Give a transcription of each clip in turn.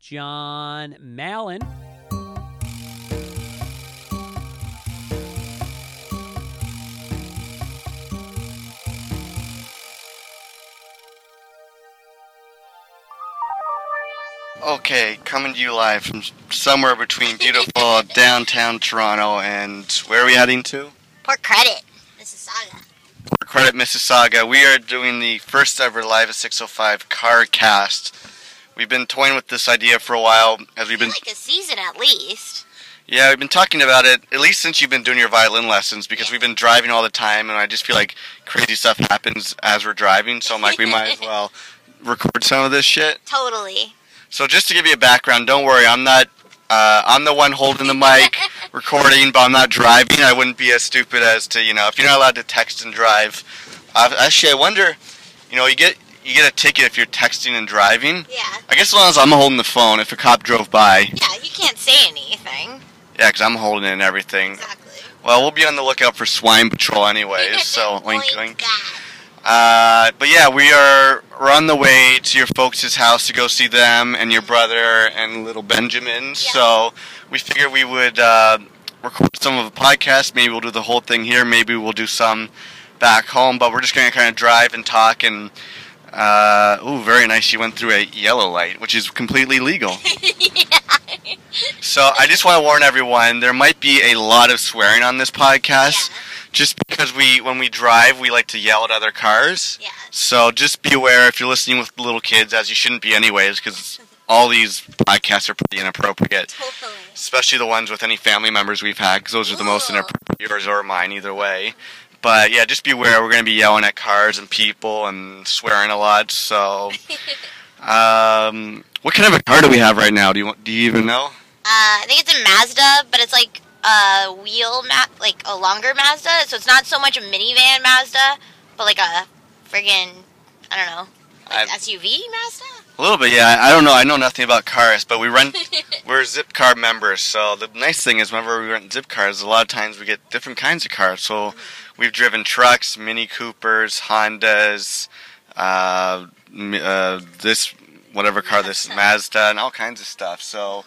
John Mallon. Okay, coming to you live from somewhere between beautiful downtown Toronto and where are we heading to? Port Credit, Mississauga. Port Credit, Mississauga. We are doing the first ever Live at 605 car cast. We've been toying with this idea for a while. As we've been like a season at least. Yeah, we've been talking about it at least since you've been doing your violin lessons because we've been driving all the time and I just feel like crazy stuff happens as we're driving. So I'm like, we might as well record some of this shit. Totally. So just to give you a background, don't worry, I'm not, I'm the one holding the mic, recording, but I'm not driving. I wouldn't be as stupid as to, you know, if you're not allowed to text and drive. Actually, I wonder, you know, you get a ticket if you're texting and driving. Yeah. I guess as long as I'm holding the phone, if a cop drove by. Yeah, you can't say anything. Yeah, because I'm holding it and everything. Exactly. Well, we'll be on the lookout for swine patrol anyways, so oink, oink. That. But yeah, we're on the way to your folks' house to go see them and your brother and little Benjamin. Yeah. So we figured we would record some of the podcast. Maybe we'll do the whole thing here. Maybe we'll do some back home. But we're just going to kind of drive and talk. And very nice. You went through a yellow light, which is completely legal. Yeah. So I just want to warn everyone, there might be a lot of swearing on this podcast. Yeah. Just because when we drive, we like to yell at other cars. Yeah. So just be aware if you're listening with little kids, as you shouldn't be anyways, because all these podcasts are pretty inappropriate. Totally. Especially the ones with any family members we've had, because those are the most inappropriate, yours or mine, either way. But yeah, just be aware we're going to be yelling at cars and people and swearing a lot. So, what kind of a car do we have right now? Do you even know? I think it's a Mazda, but it's like a longer Mazda, so it's not so much a minivan Mazda, but like a friggin', I don't know, like SUV Mazda? A little bit, yeah. I don't know. I know nothing about cars, but we're Zipcar members, so the nice thing is whenever we rent Zipcars, a lot of times we get different kinds of cars. So we've driven trucks, Mini Coopers, Hondas, Mazda, and all kinds of stuff, so...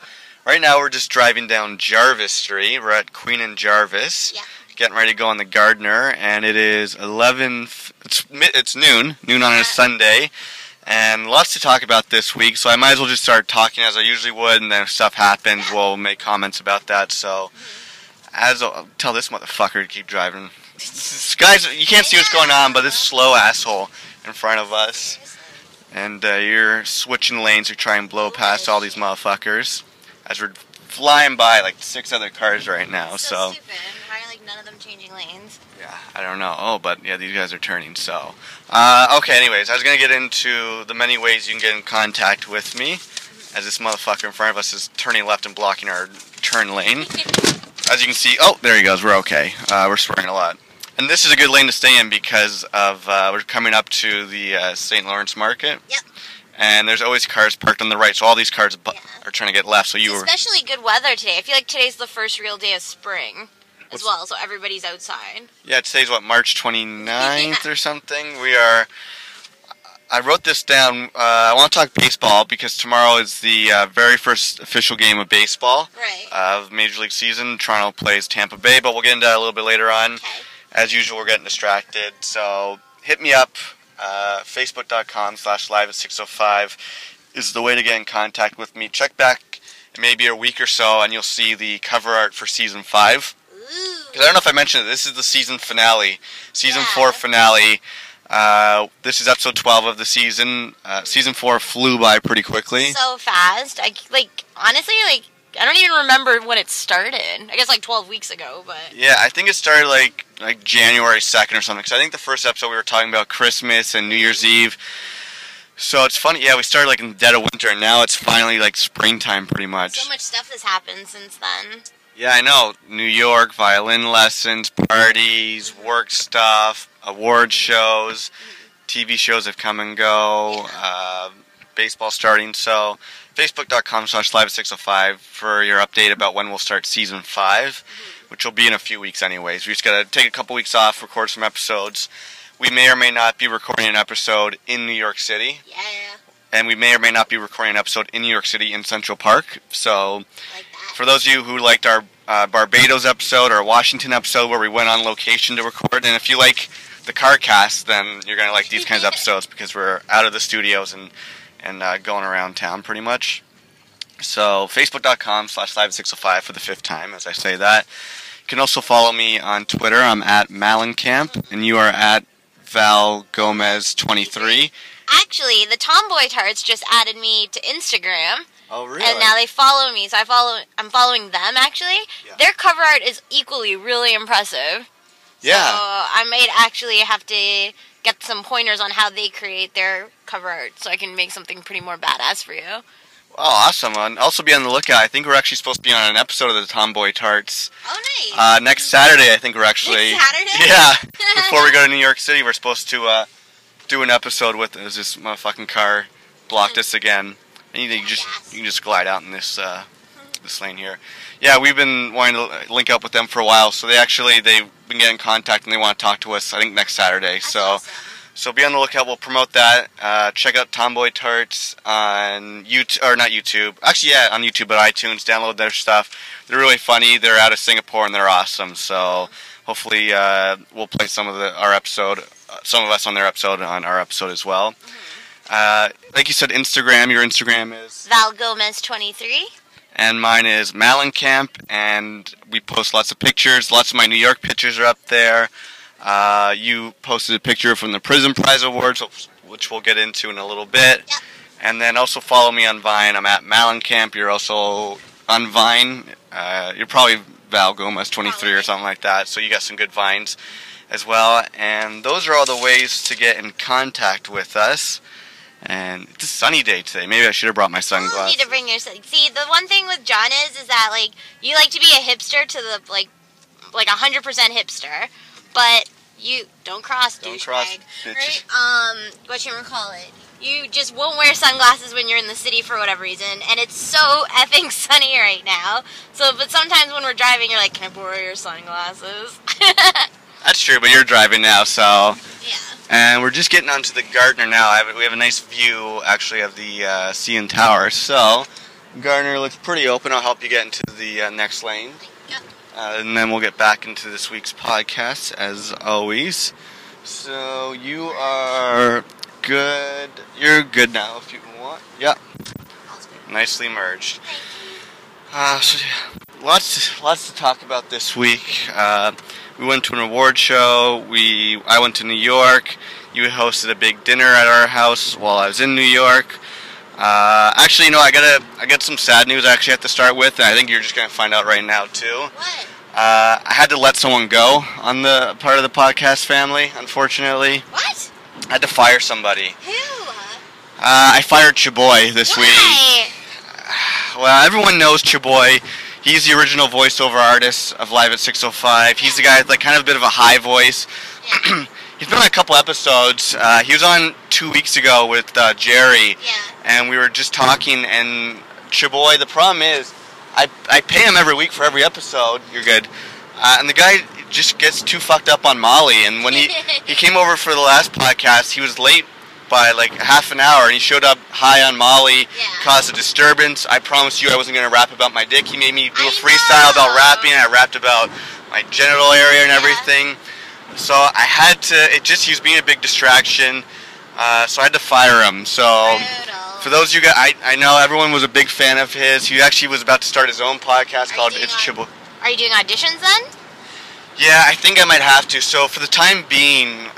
Right now we're just driving down Jarvis Street. We're at Queen and Jarvis. Yeah. Getting ready to go on the Gardiner, and it is 11. It's noon on a Sunday, and lots to talk about this week. So I might as well just start talking as I usually would, and then if stuff happens, we'll make comments about that. So, tell this motherfucker to keep driving. Guys, you can't see what's going on, but this slow asshole in front of us, and you're switching lanes to try and blow past all these motherfuckers. As we're flying by like six other cars right now, so stupid. Why are like none of them changing lanes? Yeah, I don't know. Oh, but yeah, these guys are turning. So, okay. Anyways, I was gonna get into the many ways you can get in contact with me, as this motherfucker in front of us is turning left and blocking our turn lane. As you can see, oh, there he goes. We're okay. We're swearing a lot, and this is a good lane to stay in because of we're coming up to the St. Lawrence Market. Yep. And there's always cars parked on the right, so all these cars are trying to get left. So especially good weather today. I feel like today's the first real day of spring as well, so everybody's outside. Yeah, today's March 29th or something. I wrote this down. I want to talk baseball because tomorrow is the very first official game of baseball of Major League season. Toronto plays Tampa Bay, but we'll get into that a little bit later on. Okay. As usual, we're getting distracted, so hit me up. Facebook.com/live at 605 is the way to get in contact with me. Check back maybe a week or so, and you'll see the cover art for Season 5. Because I don't know if I mentioned it, this is the season finale. Season 4 finale. This is episode 12 of the season. Season 4 flew by pretty quickly. So fast. I don't even remember when it started. I guess 12 weeks ago, but... Yeah, I think it started like January 2nd or something. Because I think the first episode we were talking about Christmas and New Year's Eve. So it's funny. Yeah, we started in the dead of winter, and now it's finally springtime pretty much. So much stuff has happened since then. Yeah, I know. New York, violin lessons, parties, work stuff, award shows, TV shows have come and go, baseball starting, so... Facebook.com/live605 for your update about when we'll start Season 5, which will be in a few weeks anyways. We just got to take a couple weeks off, record some episodes. We may or may not be recording an episode in New York City. Yeah. And we may or may not be recording an episode in New York City in Central Park. So for those of you who liked our Barbados episode or Washington episode where we went on location to record, and if you like the CarCast, then you're going to like these kinds of episodes because we're out of the studios and going around town pretty much. So facebook.com/live605 for the fifth time as I say that. You can also follow me on Twitter. I'm at Mallonkamp, and you are at ValGomez23. Actually, the Tomboy Tarts just added me to Instagram. Oh, really? And now they follow me, so I'm following them, actually. Yeah. Their cover art is equally really impressive. Yeah. So I might actually have to get some pointers on how they create their cover art so I can make something pretty more badass for you. Oh, awesome. And also be on the lookout. I think we're actually supposed to be on an episode of the Tomboy Tarts. Oh, nice. Next Saturday, I think we're actually... Next Saturday? Yeah. Before we go to New York City, we're supposed to do an episode with... Is this motherfucking car blocked us again? You can just glide out in this this lane here. Yeah, we've been wanting to link up with them for a while. So they've been getting in contact and they want to talk to us, I think, next Saturday. That's awesome. So be on the lookout. We'll promote that. Check out Tomboy Tarts on YouTube, or not YouTube. Actually, yeah, on YouTube, but iTunes. Download their stuff. They're really funny. They're out of Singapore and they're awesome. So hopefully we'll play some of us on their episode on our episode as well. Like you said, Instagram. Your Instagram is ValGomez23. And mine is Mallonkamp, and we post lots of pictures. Lots of my New York pictures are up there. You posted a picture from the Prism Prize Awards, which we'll get into in a little bit. Yep. And then also follow me on Vine. I'm at Mallonkamp. You're also on Vine. You're probably ValGomez23 or something like that. So you got some good Vines as well. And those are all the ways to get in contact with us. And it's a sunny day today. Maybe I should have brought my sunglasses. You need to bring your sunglasses. See, the one thing with John is that, like, you like to be a hipster to the, like 100% hipster. But you don't cross, dude. Don't cross, bitches. Right? You just won't wear sunglasses when you're in the city for whatever reason, and it's so effing sunny right now. So, but sometimes when we're driving, you're like, "Can I borrow your sunglasses?" That's true, but you're driving now, so. Yeah. And we're just getting onto the Gardiner now. We have a nice view, actually, of the CN Tower. So, Gardiner looks pretty open. I'll help you get into the next lane. Yep. And then we'll get back into this week's podcast, as always. So you are good. You're good now, if you want. Yeah. Nicely merged. So yeah, lots to talk about this week. We went to an award show. I went to New York. You hosted a big dinner at our house while I was in New York. Actually, you know, I got some sad news I actually have to start with, and I think you're just going to find out right now, too. What? I had to let someone go on the part of the podcast family, unfortunately. What? I had to fire somebody. Who? I fired Chaboy this week. Well, everyone knows Chaboy. He's the original voiceover artist of Live at 605. He's the guy with, like, kind of a bit of a high voice. Yeah. He's been on a couple episodes. He was on 2 weeks ago with Jerry, and we were just talking, and Chaboy, the problem is, I pay him every week for every episode. You're good. And the guy just gets too fucked up on Molly, and when he came over for the last podcast, he was late by like half an hour, and he showed up high on Molly, caused a disturbance. I promised you I wasn't going to rap about my dick. He made me do a freestyle about rapping, and I rapped about my genital area and everything. So I had to, he was being a big distraction, so I had to fire him. So for those of you guys, I know everyone was a big fan of his. He actually was about to start his own podcast called It's Chaboy. Are you doing auditions then? Yeah, I think I might have to. So for the time being,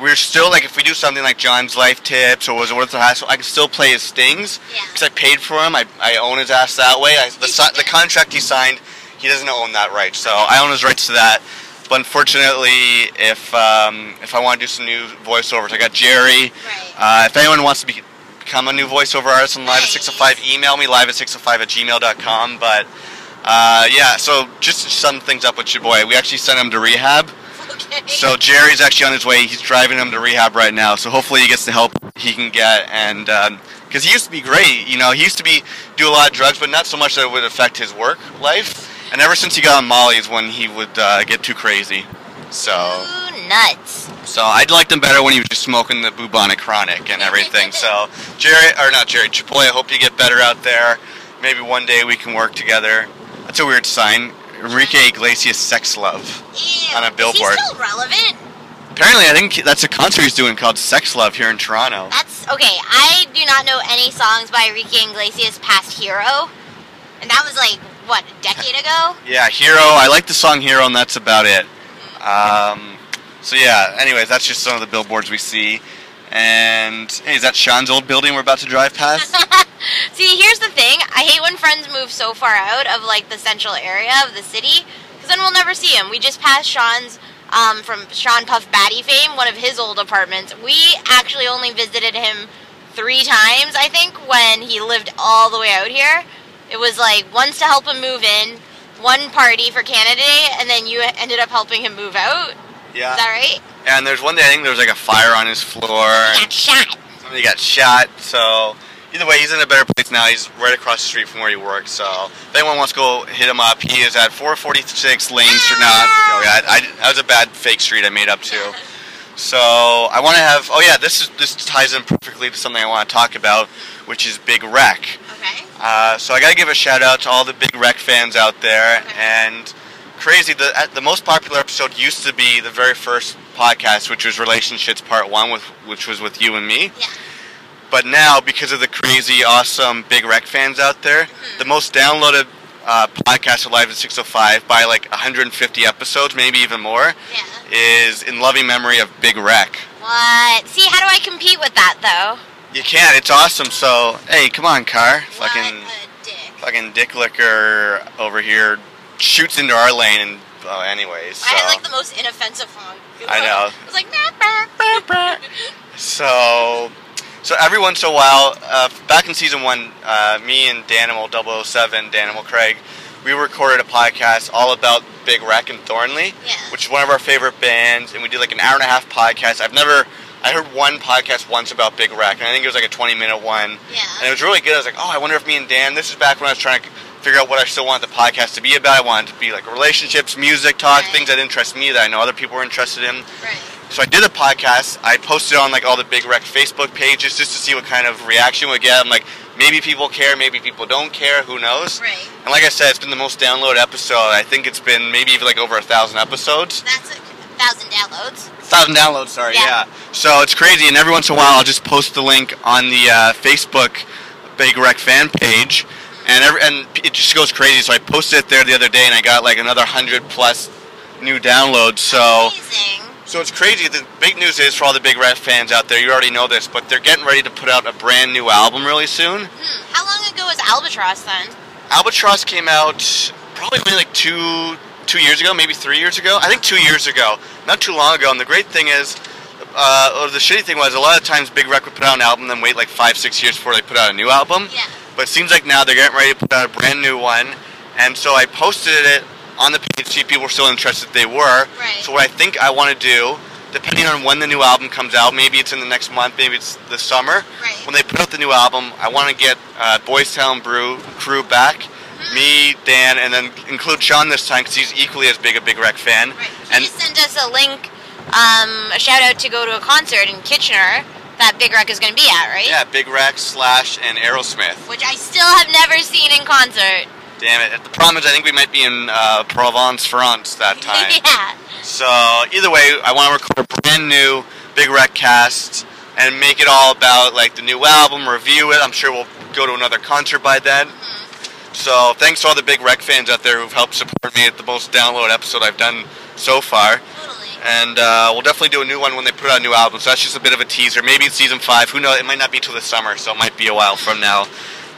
we're still, like, if we do something like John's Life Tips or Was It Worth the Hassle, I can still play his things because I paid for him. I own his ass that way. The contract he signed, he doesn't own that right, so I own his rights to that. But unfortunately, if I want to do some new voiceovers, I got Jerry. Right. If anyone wants to become a new voiceover artist on Live at 605, email me, live@605@gmail.com. But, yeah, so just to sum things up with Chaboy, we actually sent him to rehab. Okay. So Jerry's actually on his way. He's driving him to rehab right now. So hopefully he gets the help he can get. And because he used to be great. You know, he used to do a lot of drugs, but not so much that it would affect his work life. And ever since he got on Molly is when he would get too crazy. So. Ooh, nuts. So I'd liked him better when he was just smoking the bubonic chronic and everything. So Chipotle, I hope you get better out there. Maybe one day we can work together. That's a weird sign. Enrique Iglesias sex love on a billboard. Is he still relevant? Apparently, I think that's a concert he's doing called Sex Love here in Toronto. That's, okay, I do not know any songs by Enrique Iglesias past Hero. And that was like, what, a decade ago? Yeah, Hero. I like the song Hero, and that's about it. So yeah, anyways, that's just some of the billboards we see. And hey, is that Sean's old building we're about to drive past? See, here's the thing. I hate when friends move so far out of, like, the central area of the city, because then we'll never see him. We just passed Sean's, from Sean Puff Batty fame, one of his old apartments. We actually only visited him 3 times, I think, when he lived all the way out here. It was, like, once to help him move in, one party for Canada Day, and then you ended up helping him move out. Yeah. Is that right? And there's one day, I think there was, like, a fire on his floor. He got shot. Somebody got shot, so... Either way, he's in a better place now. He's right across the street from where he works, so if anyone wants to go hit him up, he is at 446 Lane Street. That was a bad fake street I made up, too. So I want to have... Oh, yeah, this ties in perfectly to something I want to talk about, which is Big Wreck. Okay. So I got to give a shout-out to all the Big Wreck fans out there. Okay. And crazy, the most popular episode used to be the very first podcast, which was Relationships Part 1, which was with you and me. Yeah. But now, because of the crazy, awesome Big Wreck fans out there, the most downloaded podcast of Live at 605 by like 150 episodes, maybe even more, is In Loving Memory of Big Wreck. What? See, how do I compete with that, though? You can't. It's awesome. So, hey, come on, Carr. Fucking dick licker over here shoots into our lane and... Oh, anyways. I had, like, the most inoffensive song. I know. It was like... Bah, bah, bah. So every once in a while, back in season 1, me and Danimal 007, Danimal Craig, we recorded a podcast all about Big Wreck and Thornley, which is one of our favorite bands, and we did like an hour-and-a-half podcast. I heard one podcast once about Big Wreck, and I think it was like a 20-minute one, and it was really good. I was like, oh, I wonder if me and Dan, this is back when I was trying to figure out what I still want the podcast to be about. I wanted it to be like relationships, music talk, things that interest me that I know other people were interested in. Right. So I did a podcast. I posted on like all the Big Wreck Facebook pages just to see what kind of reaction we get. I'm like, maybe people care, maybe people don't care, who knows? Right. And like I said, it's been the most downloaded episode. I think it's been maybe even like over 1,000 episodes. That's 1,000 downloads. 1,000 downloads, sorry, yeah. So it's crazy, and every once in a while I'll just post the link on the Facebook Big Wreck fan page, and it just goes crazy. So I posted it there the other day, and I got like another 100+ new downloads. So. Amazing. So it's crazy. The big news is for all the Big Wreck fans out there, you already know this, but they're getting ready to put out a brand new album really soon. How long ago was Albatross then? Albatross came out probably like two years ago, maybe 3 years ago. I think 2 years ago. Not too long ago. And the great thing is, or the shitty thing was, a lot of times Big Wreck would put out an album and then wait like 5-6 years before they put out a new album. Yeah. But it seems like now they're getting ready to put out a brand new one. And so I posted it on the page to see if people were still interested. They were. Right. So what I think I want to do, depending on when the new album comes out, maybe it's in the next month, maybe it's the summer. Right. When they put out the new album, I want to get Boys Town Brew crew back, me, Dan, and then include Sean this time because he's equally as big a Big Wreck fan. Right. And he just sent us a link, a shout out to go to a concert in Kitchener that Big Wreck is going to be at, right? Yeah, Big Wreck, Slash, and Aerosmith. Which I still have never seen in concert. Damn it. The problem is I think we might be in Provence, France that time. Yeah. So either way, I want to record a brand new Big Wreck cast and make it all about like the new album, review it. I'm sure we'll go to another concert by then. So thanks to all the Big Wreck fans out there who've helped support me at the most downloaded episode I've done so far. Totally. And we'll definitely do a new one when they put out a new album. So that's just a bit of a teaser. Maybe it's season 5. Who knows? It might not be till the summer, so it might be a while from now.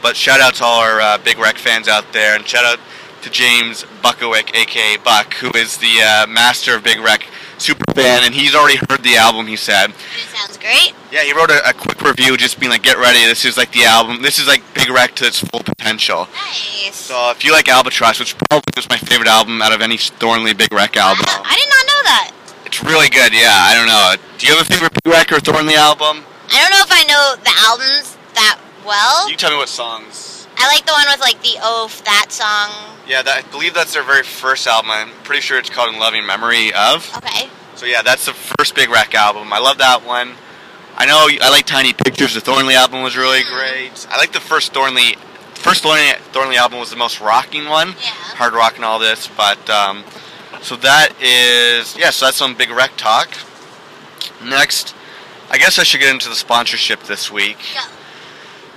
But shout-out to all our Big Wreck fans out there, and shout-out to James Buckowick, a.k.a. Buck, who is the master of Big Wreck super fan, and he's already heard the album, he said. It sounds great. Yeah, he wrote a quick review just being like, get ready, this is like the album, this is like Big Wreck to its full potential. Nice. So if you like Albatross, which probably was my favorite album out of any Thornley Big Wreck album. I did not know that. It's really good, yeah, I don't know. Do you have a favorite Big Wreck or Thornley album? I don't know if I know the albums that well. You tell me what songs. I like the one with, like, the Oaf, that song. Yeah, I believe that's their very first album. I'm pretty sure it's called In Loving Memory of. Okay. So yeah, that's the first Big Wreck album. I love that one. I know I like Tiny Pictures. The Thornley album was really great. I like the first Thornley. Thornley album was the most rocking one. Yeah. Hard rock and all this, but so that is so that's some Big Wreck talk. Next, I guess I should get into the sponsorship this week. Yeah.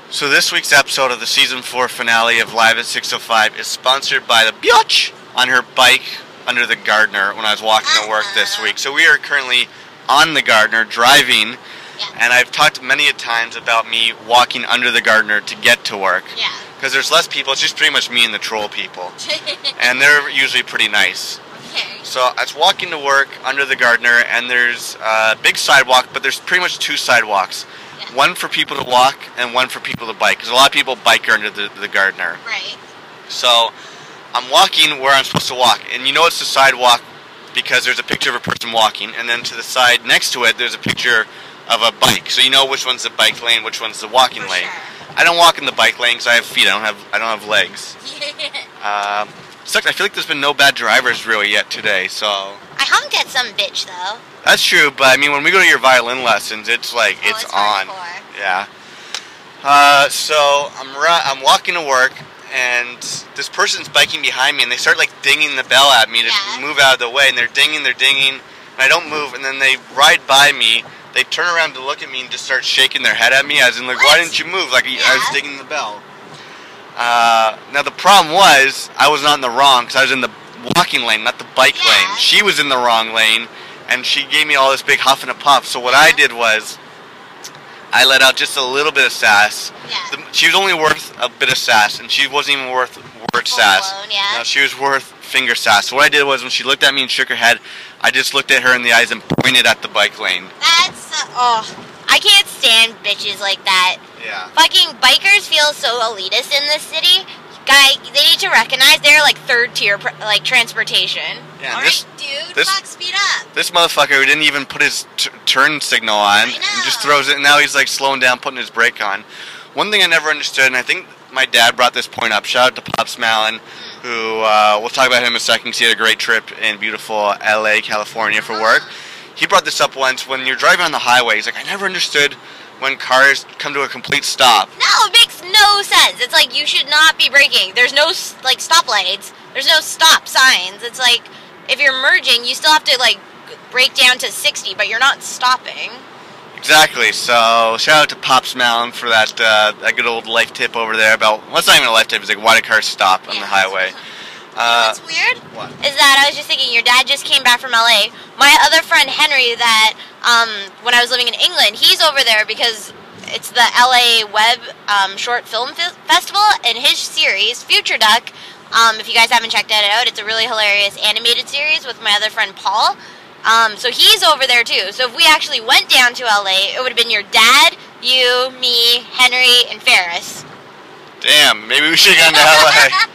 So this week's episode of the Season 4 finale of Live at 605 is sponsored by the Biatch on her bike under the Gardiner when I was walking to work this week. So we are currently on the Gardiner driving, and I've talked many a times about me walking under the Gardiner to get to work. Yeah. Because there's less people. It's just pretty much me and the troll people. And they're usually pretty nice. So I was walking to work under the Gardiner, and there's a big sidewalk, but there's pretty much two sidewalks. Yeah. One for people to walk and one for people to bike, because a lot of people bike under the Gardiner. Right. So I'm walking where I'm supposed to walk, and you know it's the sidewalk because there's a picture of a person walking, and then to the side next to it there's a picture of a bike. So you know which one's the bike lane, which one's the walking lane. Sure. I don't walk in the bike lane because I have feet. I don't have legs. Sucks. I feel like there's been no bad drivers really yet today, so... I honked at some bitch, though. That's true, but, I mean, when we go to your violin lessons, it's like, it's on. Hardcore. Yeah. So, I'm walking to work, and this person's biking behind me, and they start, like, dinging the bell at me to move out of the way, and they're dinging, and I don't move, and then they ride by me, they turn around to look at me and just start shaking their head at me, as in, like, why didn't you move? Like, I was dinging the bell. Now the problem was, I was not in the wrong, because I was in the walking lane, not the bike lane. She was in the wrong lane, and she gave me all this big huff and a puff. So what I did was, I let out just a little bit of sass. Yeah. She was only worth a bit of sass, and she wasn't even worth word sass. No, she was worth finger sass. So what I did was, when she looked at me and shook her head, I just looked at her in the eyes and pointed at the bike lane. I can't stand bitches like that. Yeah. Fucking bikers feel so elitist in this city. They need to recognize they're like third tier, like transportation. Yeah. Alright, dude, fuck, speed up. This motherfucker who didn't even put his turn signal on and just throws it. And now he's like slowing down, putting his brake on. One thing I never understood, and I think my dad brought this point up. Shout out to Pops Mallon, who we'll talk about him in a second. He had a great trip in beautiful LA, California for work. He brought this up once when you're driving on the highway. He's like, I never understood when cars come to a complete stop. No, it makes no sense. It's like you should not be braking. There's no like stop lights. There's no stop signs. It's like if you're merging, you still have to like brake down to 60, but you're not stopping. Exactly. So shout out to Pops Mallon for that that good old life tip over there about what's not even a life tip. It's like why do cars stop on the highway? What's weird is that I was just thinking, your dad just came back from LA. My other friend Henry, that when I was living in England, he's over there because it's the LA Web Short Film Festival, and his series Future Duck. If you guys haven't checked that out, it's a really hilarious animated series with my other friend Paul. So he's over there too. So if we actually went down to LA, it would have been your dad, you, me, Henry, and Ferris. Damn, maybe we should have gone to LA.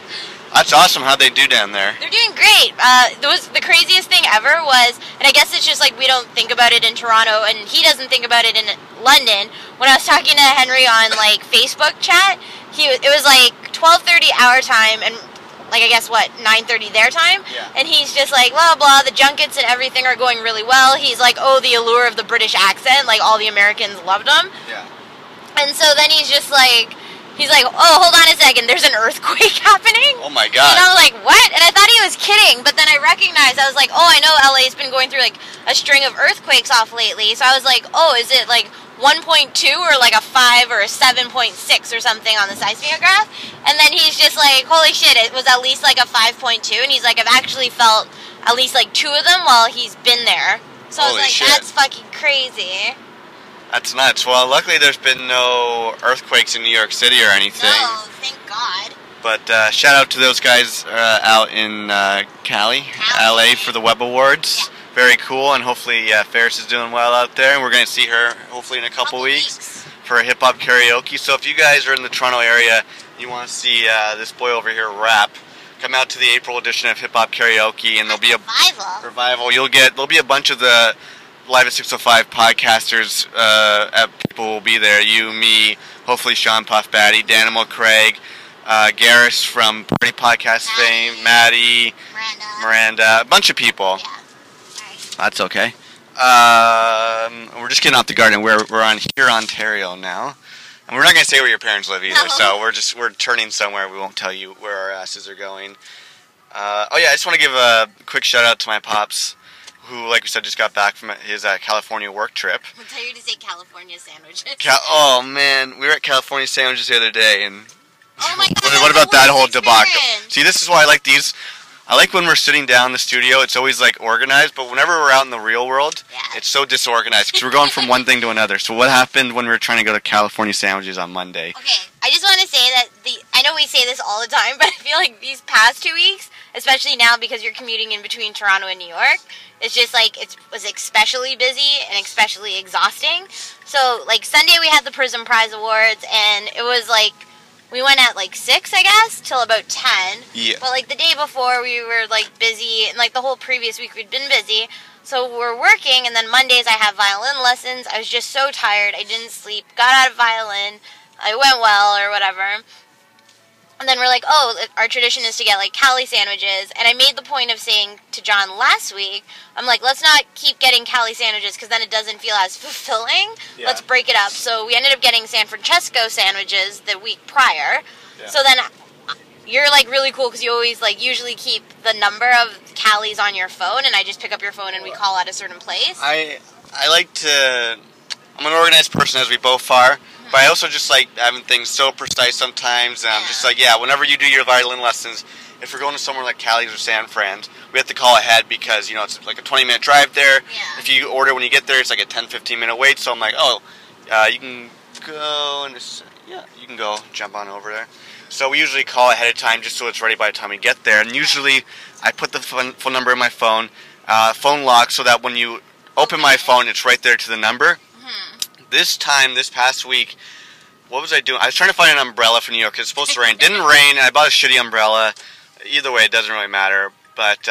That's awesome how they do down there. They're doing great. The craziest thing ever was, and I guess it's just like we don't think about it in Toronto, and he doesn't think about it in London. When I was talking to Henry on like Facebook chat, it was like 12:30 our time, and like I guess 9:30 their time, and he's just like blah blah. The junkets and everything are going really well. He's like, oh, the allure of the British accent, like all the Americans loved him. Yeah. And so then he's just like. He's like, oh, hold on a second, there's an earthquake happening? Oh, my God. And I was like, what? And I thought he was kidding, but then I recognized, I was like, oh, I know LA's been going through, like, a string of earthquakes off lately, so I was like, oh, is it, like, 1.2 or, like, a 5 or a 7.6 or something on the seismograph? And then he's just like, holy shit, it was at least, like, a 5.2, and he's like, I've actually felt at least, like, two of them while he's been there. So holy I was like, shit. That's fucking crazy. That's nuts. Well, luckily there's been no earthquakes in New York City or anything. No, thank God. But shout out to those guys out in Cali, LA for the Web Awards. Yeah. Very cool, and hopefully Ferris is doing well out there, and we're going to see her hopefully in a couple weeks for a hip-hop karaoke. So if you guys are in the Toronto area and you want to see this boy over here rap, come out to the April edition of hip-hop karaoke, and there'll be a revival. There'll be a bunch of the Live at 605 podcasters, people will be there. You, me, hopefully Sean Puff Batty, Danimal, Craig, Garris from Party Podcast fame, Maddie, Miranda, a bunch of people. Yeah. Sorry. That's okay. We're just getting off the Gardiner. We're on here, Ontario now. And we're not going to say where your parents live either, so we're turning somewhere. We won't tell you where our asses are going. Oh, yeah, I just want to give a quick shout-out to my pops, who, like we said, just got back from his California work trip. We'll tell you to say California Sandwiches. Oh, man. We were at California Sandwiches the other day, and oh my God, what about that whole debacle? See, this is why I like these. I like when we're sitting down in the studio, it's always, like, organized, but whenever we're out in the real world, it's so disorganized, because we're going from one thing to another. So what happened when we were trying to go to California Sandwiches on Monday? Okay, I just want to say that, I know we say this all the time, but I feel like these past 2 weeks, especially now because you're commuting in between Toronto and New York, it's just, like, it was especially busy and especially exhausting. So, like, Sunday we had the Prism Prize Awards, and it was, like, we went at, like, 6, I guess, till about 10. Yeah. But, like, the day before, we were, like, busy, and, like, the whole previous week we'd been busy. So we're working, and then Mondays I have violin lessons. I was just so tired. I didn't sleep. Got out of violin. I went well or whatever. And then we're like, oh, our tradition is to get, like, Cali sandwiches. And I made the point of saying to John last week, I'm like, let's not keep getting Cali sandwiches because then it doesn't feel as fulfilling. Yeah. Let's break it up. So we ended up getting San Francesco sandwiches the week prior. Yeah. So then you're, like, really cool because you always, like, usually keep the number of Calis on your phone. And I just pick up your phone and we call at a certain place. I like to... I'm an organized person, as we both are. But I also just like having things so precise sometimes, and I'm just like, yeah, whenever you do your violin lessons, if we're going to somewhere like Cali's or San Fran's, we have to call ahead because, you know, it's like a 20-minute drive there. Yeah. If you order when you get there, it's like a 10, 15-minute wait. So I'm like, oh, you can go and just, yeah, you can go jump on over there. So we usually call ahead of time just so it's ready by the time we get there. And usually I put the phone number in my phone, phone lock, so that when you open my phone, it's right there to the number. This time, this past week, what was I doing? I was trying to find an umbrella for New York because it's supposed to rain. It didn't rain, and I bought a shitty umbrella. Either way, it doesn't really matter. But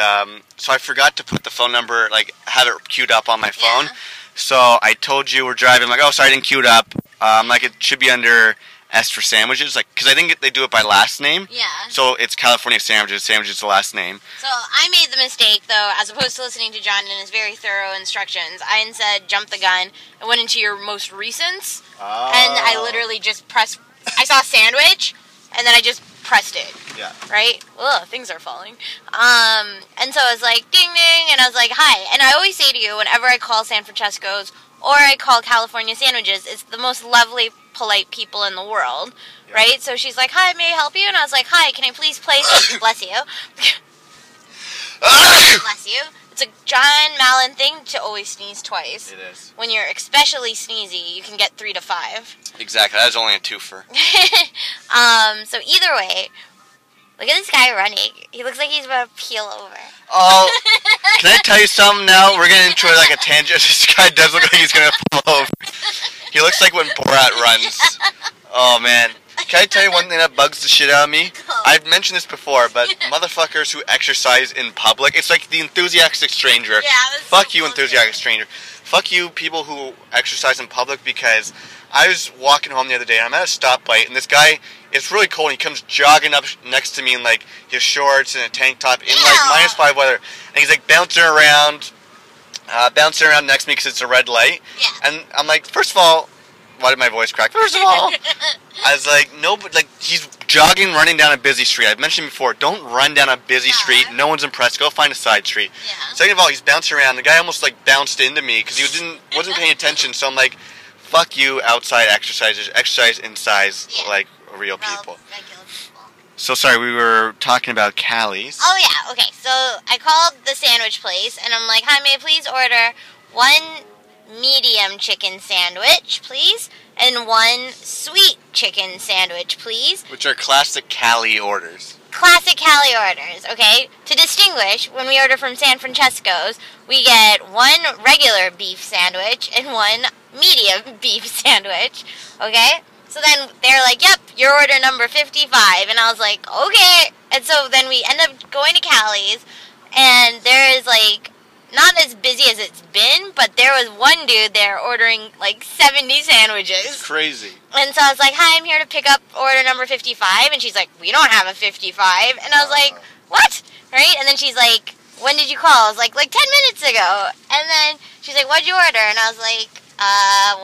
so I forgot to put the phone number, like, have it queued up on my phone. Yeah. So I told you we're driving. I'm like, oh, sorry, I didn't queue it up. Like, it should be under S for Sandwiches, like, because I think they do it by last name. Yeah. So it's California Sandwiches. Sandwiches is the last name. So I made the mistake, though, as opposed to listening to John and his very thorough instructions, I instead jumped the gun and went into your most recents. Oh. And I literally just pressed. I saw sandwich, and then I just pressed it. Yeah. Right? Ugh, things are falling. And so I was like, ding, ding, and I was like, hi. And I always say to you, whenever I call San Francesco's or I call California Sandwiches, it's the most lovely, polite people in the world, right? So she's like, hi, may I help you? And I was like, hi, can I please play some... Bless you. Bless you. It's a John Mallon thing to always sneeze twice. It is. When you're especially sneezy, you can get 3 to 5. Exactly. That was only a twofer. So either way, look at this guy running. He looks like he's about to peel over. Oh, can I tell you something now? We're going to enjoy like a tangent. This guy does look like he's going to pull over. He looks like when Borat runs. Oh, man. Can I tell you one thing that bugs the shit out of me? I've mentioned this before, but motherfuckers who exercise in public, it's like the enthusiastic stranger. Yeah, fuck you, enthusiastic stranger. Fuck you, people who exercise in public, because I was walking home the other day, and I'm at a stoplight, and this guy... It's really cold, and he comes jogging up next to me in, like, his shorts and a tank top in, like, -5 weather. And he's, like, bouncing around next to me because it's a red light. Yeah. And I'm like, first of all, why did my voice crack? First of all, I was like, no, but, like, he's jogging, running down a busy street. I've mentioned before, don't run down a busy street. No one's impressed. Go find a side street. Yeah. Second of all, he's bouncing around. The guy almost, like, bounced into me because he wasn't paying attention. So I'm like, fuck you, outside exercisers. Exercise inside, like... Real people. Regular people. So sorry, we were talking about Cali's. Oh yeah, okay. So I called the sandwich place and I'm like, hi, may I please order one medium chicken sandwich, please, and one sweet chicken sandwich, please. Which are classic Cali orders. Classic Cali orders, okay? To distinguish, when we order from San Francesco's, we get one regular beef sandwich and one medium beef sandwich, okay? So then they're like, yep, your order number 55. And I was like, okay. And so then we end up going to Cali's. And there is, like, not as busy as it's been, but there was one dude there ordering, like, 70 sandwiches. It's crazy. And so I was like, hi, I'm here to pick up order number 55. And she's like, we don't have a 55. And I was like, what? Right? And then she's like, when did you call? I was like 10 minutes ago. And then she's like, what'd you order? And I was like,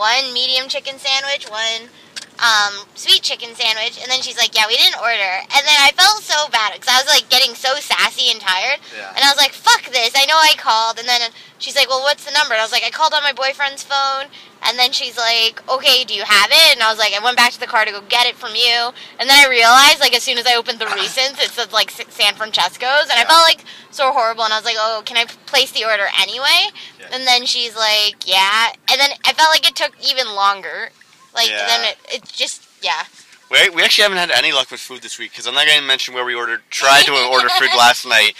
one medium chicken sandwich, one sweet chicken sandwich. And then she's like, yeah, we didn't order. And then I felt so bad because I was like getting so sassy and tired. Yeah. And I was like, fuck this. I know I called. And then she's like, well, what's the number? And I was like, I called on my boyfriend's phone. And then she's like, okay, do you have it? And I was like, I went back to the car to go get it from you. And then I realized, like, as soon as I opened the recents, it said, like, San Francesco's. And yeah. I felt, like, so horrible. And I was like, oh, can I place the order anyway? Yeah. And then she's like, yeah. And then I felt like it took even longer. Like, yeah. Then it just, yeah. We actually haven't had any luck with food this week. Because I'm not going to mention where we tried to order food last night.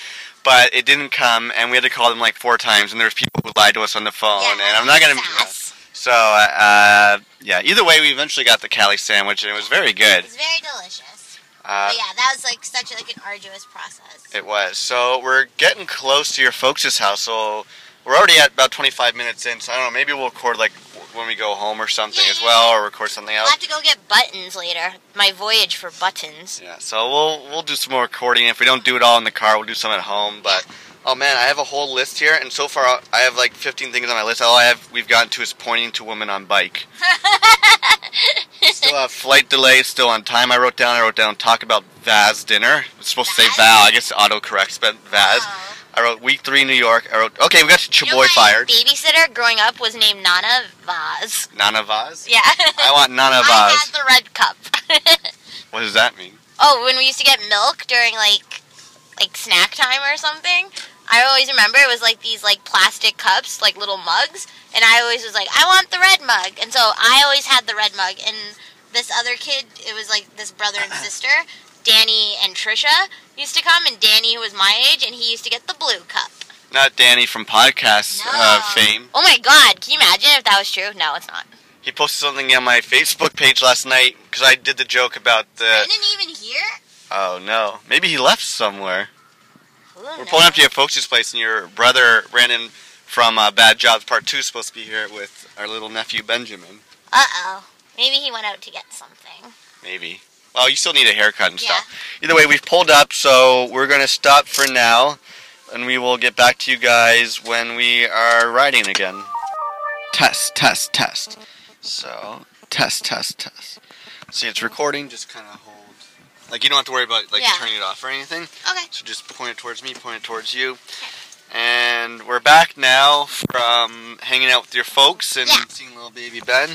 But it didn't come. And we had to call them, like, 4 times. And there was people who lied to us on the phone. Yeah, and I'm not going to... So, yeah, either way, we eventually got the Cali sandwich, and it was very good. It was very delicious. But, yeah, that was, like, such, like, an arduous process. It was. So, we're getting close to your folks' house, so we're already at about 25 minutes in, so I don't know, maybe we'll record, like, when we go home or something as well, or record something else. I'll have to go get buttons later. My voyage for buttons. Yeah, so we'll do some more recording. If we don't do it all in the car, we'll do some at home, but... Oh man, I have a whole list here, and so far I have like 15 things on my list. All I have we've gotten to is pointing to women on bike. Still have flight delays, still on time. I wrote down talk about Vaz dinner. It's supposed to say Val, I guess auto corrects, but Vaz. Oh. I wrote week 3 New York. I wrote okay, we got Chaboy fired. My babysitter growing up was named Nana Vaz. Nana Vaz? Yeah. I want Nana Vaz. I had the red cup. What does that mean? Oh, when we used to get milk during like snack time or something. I always remember it was, like, these, like, plastic cups, like, little mugs, and I always was like, I want the red mug, and so I always had the red mug, and this other kid, it was, like, this brother and sister, Danny and Trisha, used to come, and Danny, who was my age, and he used to get the blue cup. Not Danny from podcast fame. Oh, my God, can you imagine if that was true? No, it's not. He posted something on my Facebook page last night, because I did the joke about the... I didn't even hear? Oh, no. Maybe he left somewhere. We're pulling up to your folks' place, and your brother, Brandon, from Bad Jobs Part 2 is supposed to be here with our little nephew, Benjamin. Uh-oh. Maybe he went out to get something. Maybe. Well, you still need a haircut and stuff. Either way, we've pulled up, so we're going to stop for now, and we will get back to you guys when we are riding again. Test, test, test. So, test, test, test. See, it's recording, just kind of hold. Like, you don't have to worry about, like, turning it off or anything. Okay. So just point it towards me, point it towards you. Okay. And we're back now from hanging out with your folks and seeing little baby Ben.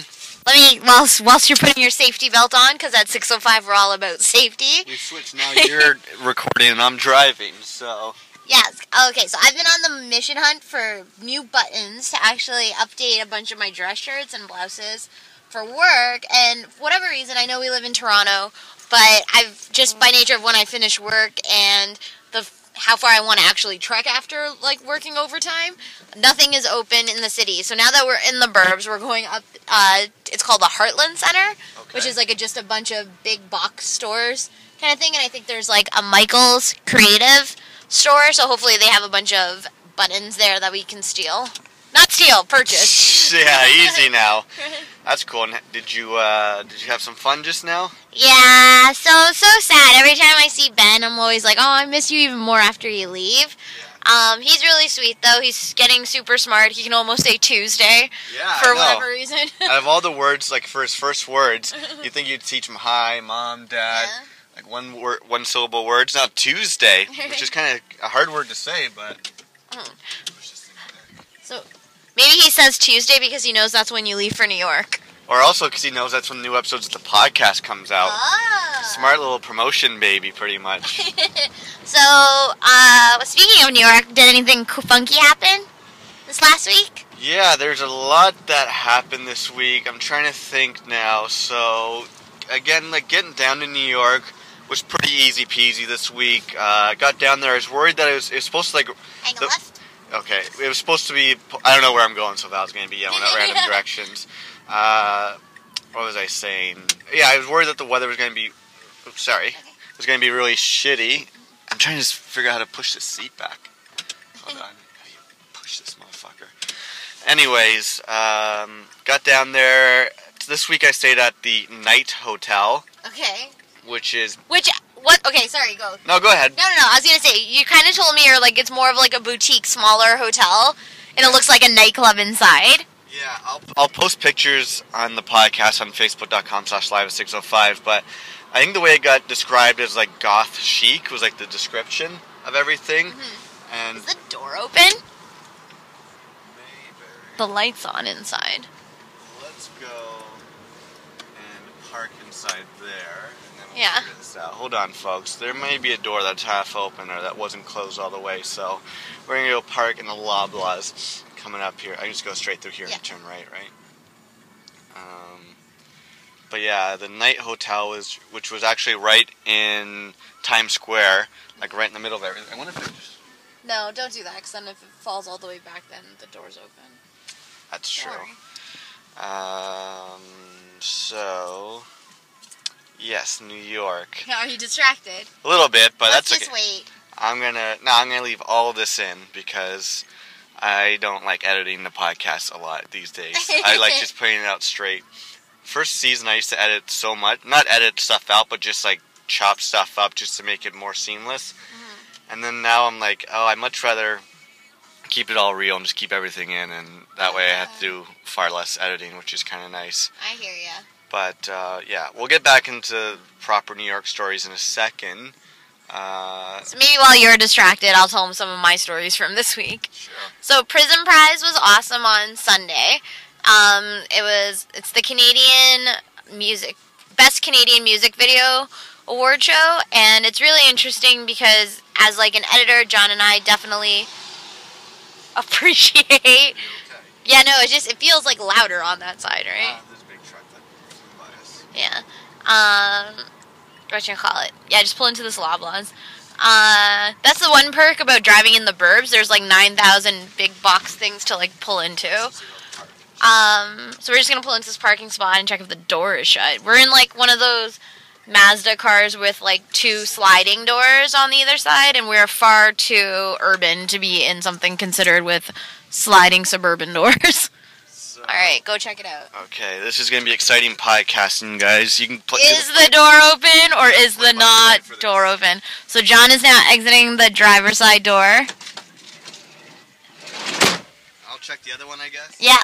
Let me, whilst you're putting your safety belt on, because at 6:05 we're all about safety. We switched. Now you're recording and I'm driving, so... Yes. Okay, so I've been on the mission hunt for new buttons to actually update a bunch of my dress shirts and blouses for work. And for whatever reason, I know we live in Toronto... But I've just, by nature of when I finish work and how far I want to actually trek after, like, working overtime, nothing is open in the city. So now that we're in the burbs, we're going up, it's called the Heartland Center, which is, like, just a bunch of big box stores kind of thing. And I think there's, like, a Michael's Creative store, so hopefully they have a bunch of buttons there that we can steal. Not steal, purchase. Yeah, easy now. That's cool. And did you have some fun just now? Yeah, so sad. Every time I see Ben, I'm always like, oh, I miss you even more after you leave. Yeah. He's really sweet, though. He's getting super smart. He can almost say Tuesday for whatever reason. Out of all the words, like, for his first words, you'd think you'd teach him hi, mom, dad. Yeah. Like, one syllable words. Now, Tuesday, which is kind of a hard word to say, but... So... Maybe he says Tuesday because he knows that's when you leave for New York. Or also because he knows that's when new episodes of the podcast comes out. Oh. Smart little promotion baby, pretty much. So, speaking of New York, did anything funky happen this last week? Yeah, there's a lot that happened this week. I'm trying to think now. So, again, like getting down to New York was pretty easy peasy this week. I got down there. I was worried that it was supposed to like... Okay, it was supposed to be, I don't know where I'm going, so Val's going to be yelling at random directions. What was I saying? Yeah, I was worried that the weather was going to be, was going to be really shitty. I'm trying to figure out how to push this seat back. Hold on, how do you push this motherfucker? Anyways, got down there. This week I stayed at the Night Hotel. Okay. Which is... Which What? Okay, sorry, go. No, go ahead. No, I was going to say, you kind of told me you're like, it's more of like a boutique, smaller hotel, and it looks like a nightclub inside. Yeah, I'll post pictures on the podcast on facebook.com/live605, but I think the way it got described as like goth chic was like the description of everything. Mm-hmm. And is the door open? Maybe. The light's on inside. Let's go and park inside there. Yeah. Hold on, folks. There may be a door that's half open or that wasn't closed all the way, so we're going to go park in the Loblaws coming up here. I can just go straight through here and turn right? But yeah, the Night Hotel, which was actually right in Times Square, like right in the middle of everything. I wonder if it just... No, don't do that, because then if it falls all the way back, then the door's open. That's true. So... Yes, New York. Are you distracted? A little bit, but that's okay. Just wait. I'm gonna leave all this in because I don't like editing the podcast a lot these days. I like just putting it out straight. First season, I used to edit so much, not edit stuff out, but just like chop stuff up just to make it more seamless. Mm-hmm. And then now I'm like, oh, I'd much rather keep it all real and just keep everything in, and that way I have to do far less editing, which is kind of nice. I hear ya. But, yeah, we'll get back into proper New York stories in a second. So maybe while you're distracted, I'll tell them some of my stories from this week. Sure. So Prism Prize was awesome on Sunday. It's the Best Canadian Music Video Award Show, and it's really interesting because as, like, an editor, John and I definitely appreciate... Okay. Yeah, no, it feels, like, louder on that side, right? Yeah. What you call it? Yeah, just pull into this Loblaws. That's the one perk about driving in the burbs. There's like 9,000 big box things to like pull into. So we're just gonna pull into this parking spot and check if the door is shut. We're in like one of those Mazda cars with like two sliding doors on either side, and we're far too urban to be in something considered with sliding suburban doors. Alright, go check it out. Okay, this is going to be exciting podcasting, guys. You can Is the door open or is the not door open? So John is now exiting the driver's side door. I'll check the other one, I guess? Yeah.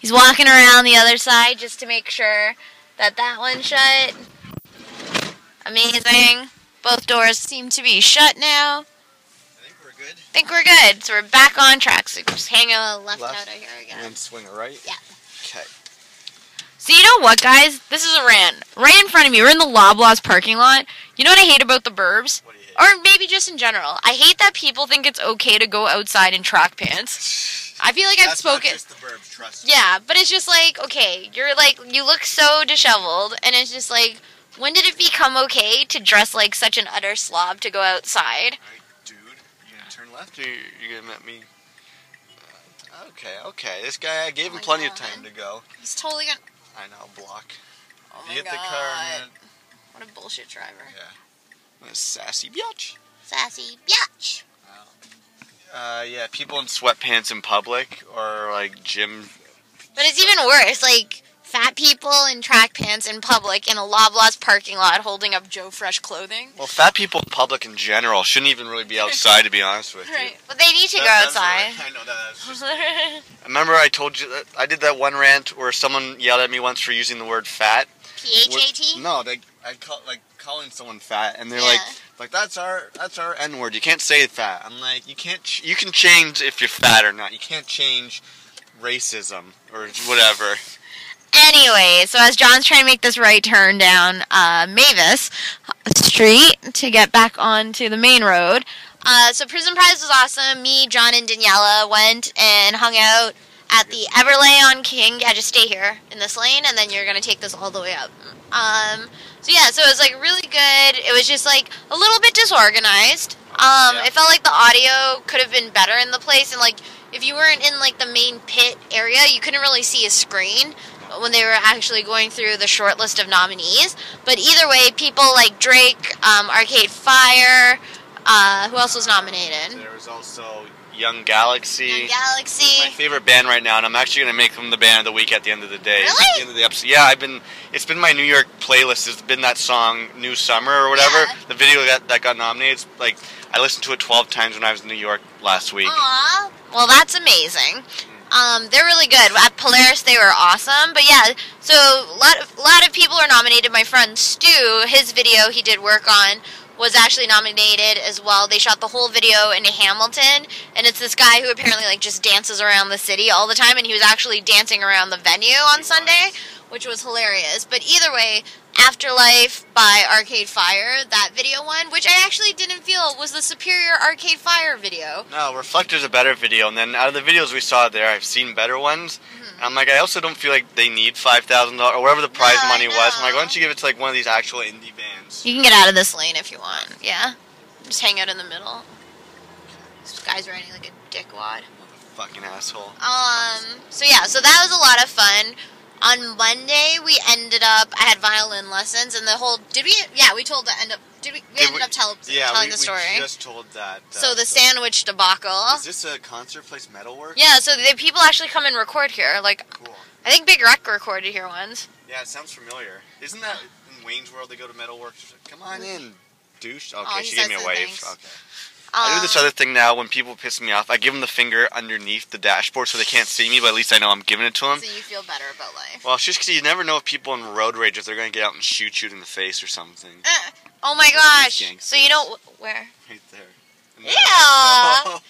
He's walking around the other side just to make sure that one's shut. Amazing. Both doors seem to be shut now. I think we're good. So we're back on track. So just hang a left out of here again. And swing a right? Yeah. Okay. So you know what, guys? This is a rant. Right in front of me, we're in the Loblaws parking lot. You know what I hate about the burbs? What do you hate? Or maybe just in general. I hate that people think it's okay to go outside in track pants. I feel like I've spoken... That's not just the burbs, trust me. Yeah, but it's just like, okay, you're like, you look so disheveled, and it's just like, when did it become okay to dress like such an utter slob to go outside? After you're gonna let me. Okay. This guy, I gave him plenty of time to go. He's totally gonna. I know, block. Oh my god. You hit the car. And... What a bullshit driver. Yeah. What a sassy biatch. Wow. Yeah, people in sweatpants in public or like gym. But it's even worse. Like fat people in track pants in public in a Loblaws parking lot holding up Joe Fresh clothing. Well, fat people in public in general shouldn't even really be outside, to be honest with you. Right. But they need to go outside. Right. I know that. Just... I remember I told you that I did that one rant where someone yelled at me once for using the word fat. P-H-A-T? No, calling someone fat, and they're like that's our N-word. You can't say fat. I'm like, you can change if you're fat or not. You can't change racism or whatever. Anyway, so as John's trying to make this right turn down Mavis Street to get back onto the main road, so Prison Prize was awesome. Me, John, and Daniela went and hung out at the Everlay on King. Yeah, just stay here in this lane, and then you're going to take this all the way up. So it was, like, really good. It was just, like, a little bit disorganized. It felt like the audio could have been better in the place, and, like, if you weren't in, like, the main pit area, you couldn't really see a screen when they were actually going through the short list of nominees. But either way, people like Drake, Arcade Fire, who else was nominated? There was also Young Galaxy. My favorite band right now, and I'm actually going to make them the band of the week at the end of the day. Really? At the end of the episode. Yeah, it's been my New York playlist. It's been that song, New Summer or whatever. Yeah. The video that got nominated. Like, I listened to it 12 times when I was in New York last week. Aww. Well, that's amazing. They're really good. At Polaris, they were awesome. But yeah, so a lot of people are nominated. My friend Stu, his video he did work on, was actually nominated as well. They shot the whole video in Hamilton, and it's this guy who apparently just dances around the city all the time, and he was actually dancing around the venue on Sunday, which was hilarious. But either way, Afterlife by Arcade Fire, that video won, which I actually didn't feel was the superior Arcade Fire video. No, Reflector's a better video, and then out of the videos we saw there, I've seen better ones. Mm-hmm. I'm like, I also don't feel like they need $5,000 or whatever the prize money was. I'm like, why don't you give it to one of these actual indie bands? You can get out of this lane if you want, yeah. Just hang out in the middle. This guy's riding like a dickwad. Fucking asshole. So yeah, so that was a lot of fun. On Monday, we ended up, I had violin lessons, and the whole, we ended up telling the story. Yeah, we just told that. So the sandwich debacle. Is this a concert place, Metalworks? Yeah, so people actually come and record here. Cool. I think Big Wreck recorded here once. Yeah, it sounds familiar. Isn't that in Wayne's World, they go to Metalworks, come on in, douche. Okay, she gave me a wave. Thanks. Okay. I do this other thing now. When people piss me off, I give them the finger underneath the dashboard so they can't see me, but at least I know I'm giving it to them. So you feel better about life. Well, it's just because you never know if people in road rage, if they're going to get out and shoot you in the face or something. Oh my gosh. So you know... Where? Right there. Yeah. Oh.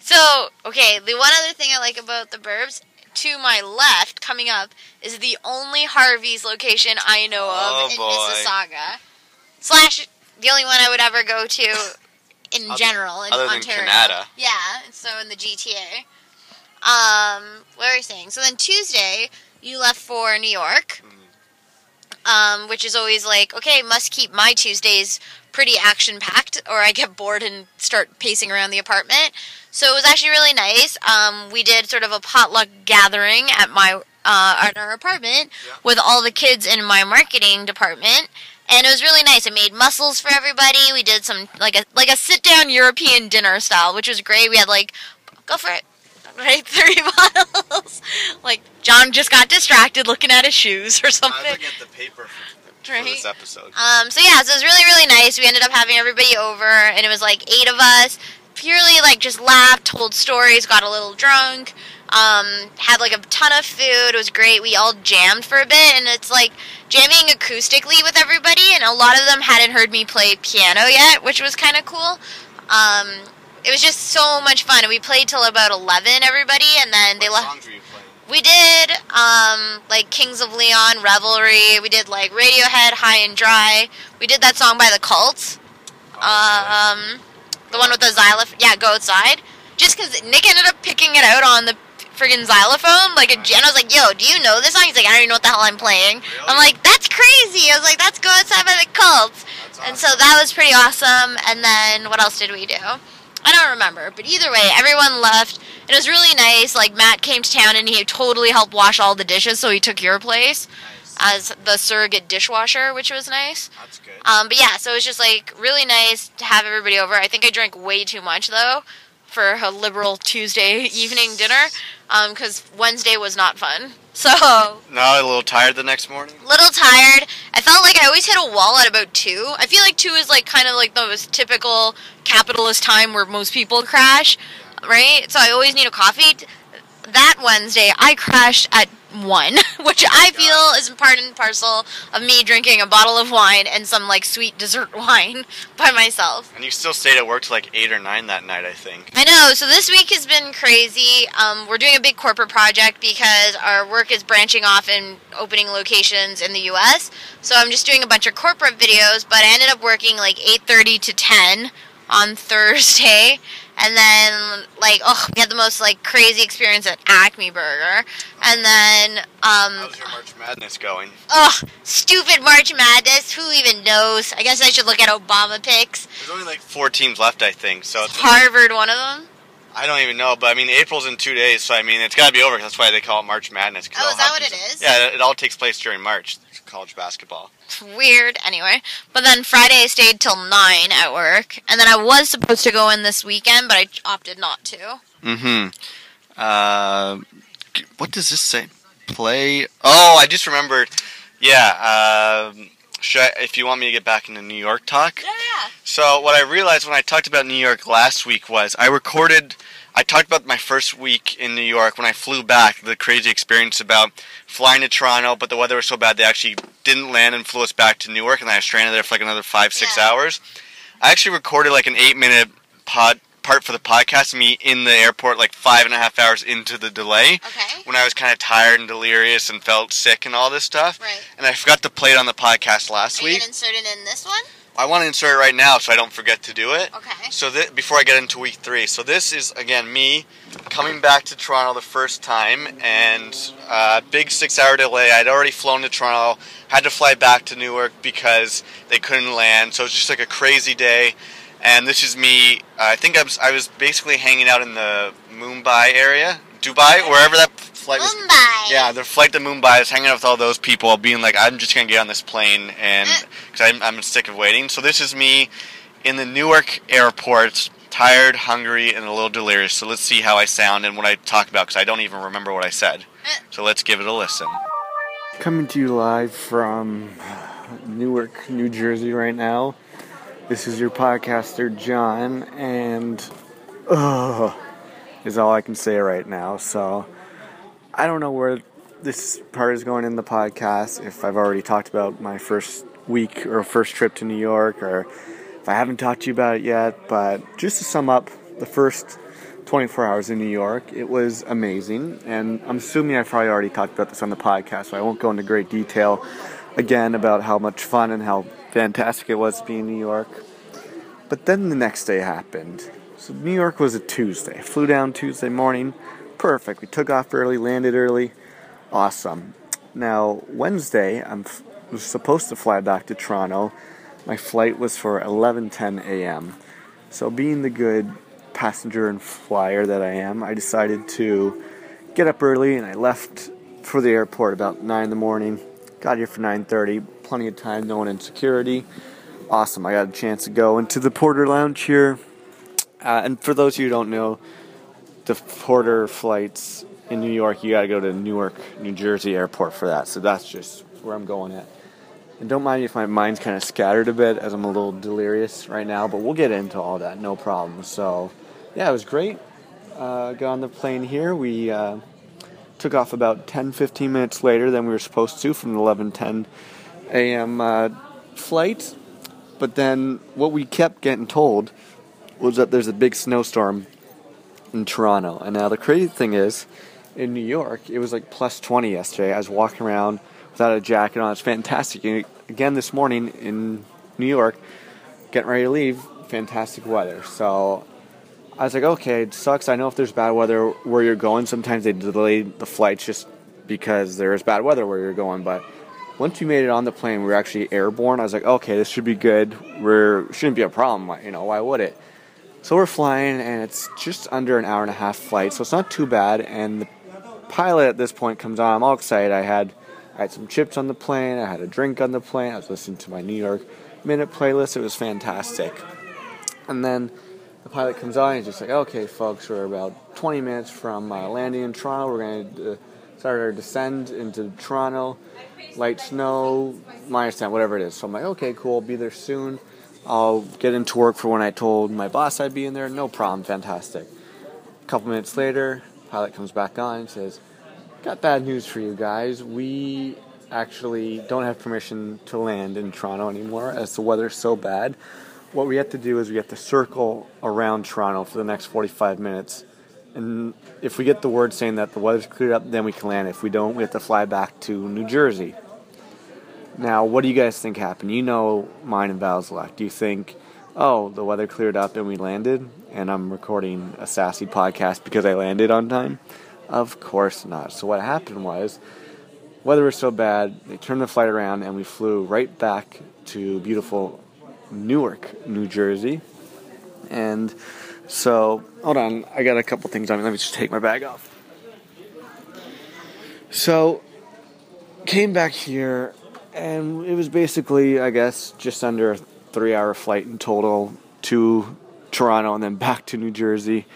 So, okay, the one other thing I like about the Burbs, to my left, coming up, is the only Harvey's location I know of in Mississauga. Slash... The only one I would ever go to in general in Ontario. Other than Canada. Yeah, so in the GTA. What were you saying? So then Tuesday, you left for New York, which is always okay, must keep my Tuesdays pretty action-packed, or I get bored and start pacing around the apartment. So it was actually really nice. We did sort of a potluck gathering at our apartment with all the kids in my marketing department. And it was really nice. I made mussels for everybody. We did some like a sit down European dinner style, which was great. We had go for it, right? 3 bottles. John just got distracted looking at his shoes or something. I was looking at the paper for this episode. So yeah, so it was really really nice. We ended up having everybody over, and it was 8 of us. Purely just laughed, told stories, got a little drunk. Had a ton of food. It was great. We all jammed for a bit, and it's jamming acoustically with everybody, and a lot of them hadn't heard me play piano yet, which was kind of cool. It was just so much fun, and we played till about 11, everybody, and then they left. What songs were you playing? We did, Kings of Leon, Revelry. We did, Radiohead, High and Dry. We did that song by the Cults. The one with the xylophone. Yeah, Go Outside. Just because Nick ended up picking it out on the friggin' xylophone, and I was yo, do you know this song? He's I don't even know what the hell I'm playing. Really? I'm that's crazy. I was that's Go Outside by the Cults. Awesome. And so that was pretty awesome. And then what else did we do? I don't remember. But either way, everyone left. It was really nice. Matt came to town, and he totally helped wash all the dishes, so he took your place. Nice. As the surrogate dishwasher, which was nice. That's good. But yeah, so it was just really nice to have everybody over. I think I drank way too much, though, for a liberal Tuesday evening dinner, because Wednesday was not fun. So... No, a little tired the next morning? Little tired. I felt I always hit a wall at about 2. I feel 2 is the most typical capitalist time where most people crash, right? So I always need a coffee. That Wednesday, I crashed at 1, which I feel is part and parcel of me drinking a bottle of wine and some sweet dessert wine by myself. And you still stayed at work till 8 or 9 that night, I think. I know. So this week has been crazy. We're doing a big corporate project because our work is branching off and opening locations in the U.S. So I'm just doing a bunch of corporate videos, but I ended up working 8:30 to 10 on Thursday. And then, we had the most, crazy experience at Acme Burger. And then, How's your March Madness going? Ugh, stupid March Madness. Who even knows? I guess I should look at Obama picks. There's only, 4 teams left, I think. So it's Harvard one of them? I don't even know, but, April's in 2 days, so, it's got to be over. That's why they call it March Madness. Oh, is that what it is? Yeah, it all takes place during March. college basketball. It's weird. Anyway, but then Friday I stayed till 9 at work, and then I was supposed to go in this weekend, but I opted not to. What does this say? Play. Oh, I just remembered. Yeah. If you want me to get back into New York talk. Yeah. So what I realized when I talked about New York last week was I talked about my first week in New York when I flew back, the crazy experience about flying to Toronto, but the weather was so bad they actually didn't land and flew us back to Newark, and I was stranded there for like another 5-6 hours. I actually recorded like an 8-minute part for the podcast, me in the airport like 5.5 hours into the delay, when I was kind of tired and delirious and felt sick and all this stuff. Right. And I forgot to play it on the podcast last week. Are you going to insert it in this one? I want to insert it right now so I don't forget to do it. Okay. So before I get into week 3. So this is, again, me coming back to Toronto the first time, and big 6-hour delay. I'd already flown to Toronto, had to fly back to Newark because they couldn't land. So it was just like a crazy day. And this is me. I think I was basically hanging out in the Mumbai area, Dubai, wherever that flight was. Mumbai. Yeah, the flight to Mumbai. I was hanging out with all those people, being like, I'm just gonna get on this plane, and because I'm sick of waiting. So this is me in the Newark airport, tired, hungry, and a little delirious. So let's see how I sound and what I talk about, because I don't even remember what I said. So let's give it a listen. Coming to you live from Newark, New Jersey, right now. This is your podcaster, John, and is all I can say right now. So I don't know where this part is going in the podcast, if I've already talked about my first week or first trip to New York, or if I haven't talked to you about it yet. But just to sum up the first 24 hours in New York, it was amazing. And I'm assuming I probably already talked about this on the podcast, so I won't go into great detail again about how much fun and how fantastic it was to be in New York. But then the next day happened. So New York was a Tuesday. I flew down Tuesday morning. Perfect. We took off early, landed early. Awesome. Now, Wednesday, I was supposed to fly back to Toronto. My flight was for 11:10 a.m. So being the good passenger and flyer that I am, I decided to get up early, and I left for the airport about 9 in the morning. Got here for 9:30, plenty of time, no one in security. Awesome, I got a chance to go into the Porter Lounge here. And for those of you who don't know, the Porter flights in New York, you gotta go to Newark, New Jersey airport for that. So that's just where I'm going at. And don't mind if my mind's kind of scattered a bit as I'm a little delirious right now, but we'll get into all that, no problem. So, yeah, it was great. Got on the plane here. We took off about 10-15 minutes later than we were supposed to from the 11:10 a.m. Flight. But then what we kept getting told was that there's a big snowstorm in Toronto. And now the crazy thing is, in New York, it was like plus 20 yesterday. I was walking around without a jacket on. It's fantastic. And again, this morning in New York, getting ready to leave, fantastic weather. So I was like, okay, it sucks. I know if there's bad weather where you're going, sometimes they delay the flights just because there's bad weather where you're going. But once we made it on the plane, we were actually airborne. I was like, okay, this should be good. Shouldn't be a problem. You know, why would it? So we're flying, and it's just under an hour and a half flight, so it's not too bad. And the pilot at this point comes on. I'm all excited. I had some chips on the plane. I had a drink on the plane. I was listening to my New York Minute playlist. It was fantastic. And then the pilot comes on, and he's just like, okay, folks, we're about 20 minutes from landing in Toronto. We're going to start our descend into Toronto. Light snow, -10, whatever it is. So I'm like, okay, cool, I'll be there soon. I'll get into work for when I told my boss I'd be in there. No problem, fantastic. A couple minutes later, pilot comes back on and says, got bad news for you guys. We actually don't have permission to land in Toronto anymore as the weather's so bad. What we have to do is we have to circle around Toronto for the next 45 minutes. And if we get the word saying that the weather's cleared up, then we can land. If we don't, we have to fly back to New Jersey. Now, what do you guys think happened? You know mine and Val's luck. Do you think, oh, the weather cleared up and we landed, and I'm recording a sassy podcast because I landed on time? Of course not. So what happened was, weather was so bad, they turned the flight around, and we flew right back to beautiful Newark, New Jersey. And so, hold on, I got a couple things on me. Let me just take my bag off. So, came back here, And it was basically, I guess, just under a 3-hour flight in total to Toronto and then back to New Jersey.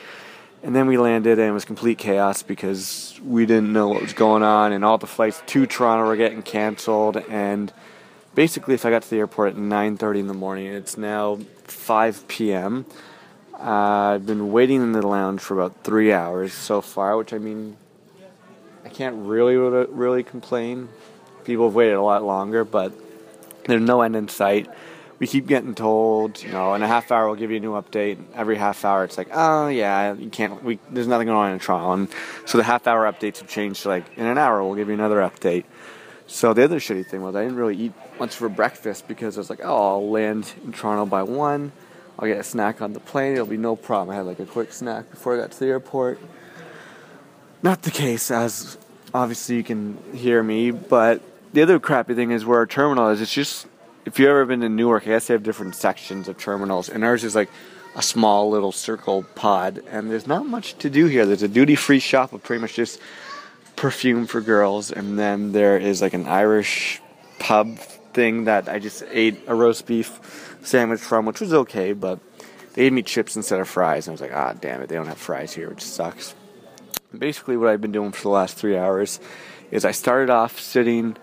And then we landed and it was complete chaos because we didn't know what was going on and all the flights to Toronto were getting canceled. And basically, if I got to the airport at 9:30 in the morning, it's now 5 p.m. I've been waiting in the lounge for about 3 hours so far, which, I mean, I can't really complain. People have waited a lot longer, but there's no end in sight. We keep getting told, you know, in a half hour we'll give you a new update. Every half hour it's like, oh, yeah, you can't, there's nothing going on in Toronto. And so the half hour updates have changed to like, in an hour we'll give you another update. So the other shitty thing was I didn't really eat much for breakfast because I was like, oh, I'll land in Toronto by 1. I'll get a snack on the plane. It'll be no problem. I had like a quick snack before I got to the airport. Not the case, as obviously you can hear me, but the other crappy thing is where our terminal is. It's just, if you've ever been to Newark, I guess they have different sections of terminals, and ours is like a small little circle pod, and there's not much to do here. There's a duty-free shop of pretty much just perfume for girls, and then there is like an Irish pub thing that I just ate a roast beef sandwich from, which was okay, but they gave me chips instead of fries, and I was like, ah, damn it, they don't have fries here, which sucks. Basically what I've been doing for the last 3 hours is I started off sitting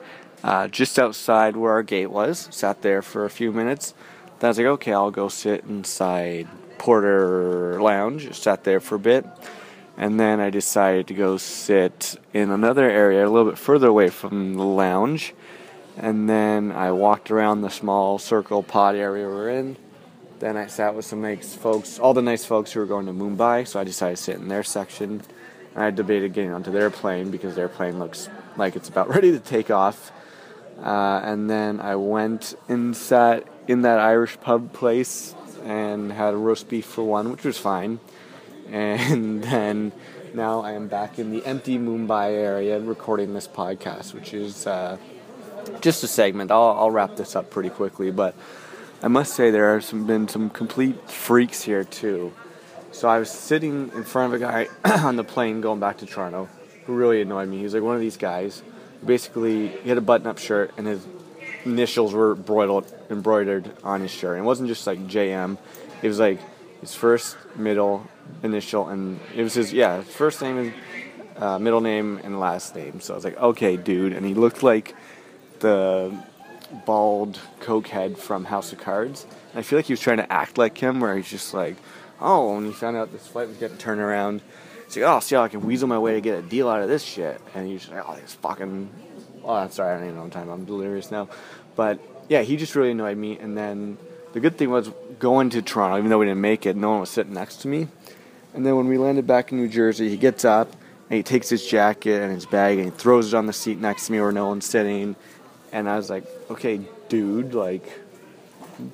just outside where our gate was, sat there for a few minutes. Then I was like, okay, I'll go sit inside Porter Lounge, sat there for a bit. And then I decided to go sit in another area a little bit further away from the lounge. And then I walked around the small circle pod area we're in. Then I sat with some nice folks, all the nice folks who were going to Mumbai, so I decided to sit in their section. And I debated getting onto their plane because their plane looks like it's about ready to take off. And then I went and sat in that Irish pub place and had a roast beef for one, which was fine. And then now I am back in the empty Mumbai area recording this podcast, which is just a segment. I'll wrap this up pretty quickly, but I must say there have been some complete freaks here too. So I was sitting in front of a guy on the plane going back to Toronto who really annoyed me. He was like one of these guys. Basically, he had a button-up shirt, and his initials were embroidered on his shirt. And it wasn't just like JM. It was like his first, middle, initial, and it was his, yeah, first name, and middle name, and last name. So I was like, okay, dude. And he looked like the bald cokehead from House of Cards. And I feel like he was trying to act like him, where he's just like, oh, and he found out this flight was getting turned around. He's like, oh, see how I can weasel my way to get a deal out of this shit. And he's like, oh, this fucking, oh, I'm sorry, I don't even know what time, I'm delirious now. But yeah, he just really annoyed me. And then the good thing was going to Toronto, even though we didn't make it, no one was sitting next to me. And then when we landed back in New Jersey, he gets up and he takes his jacket and his bag and he throws it on the seat next to me where no one's sitting. And I was like, okay, dude, like,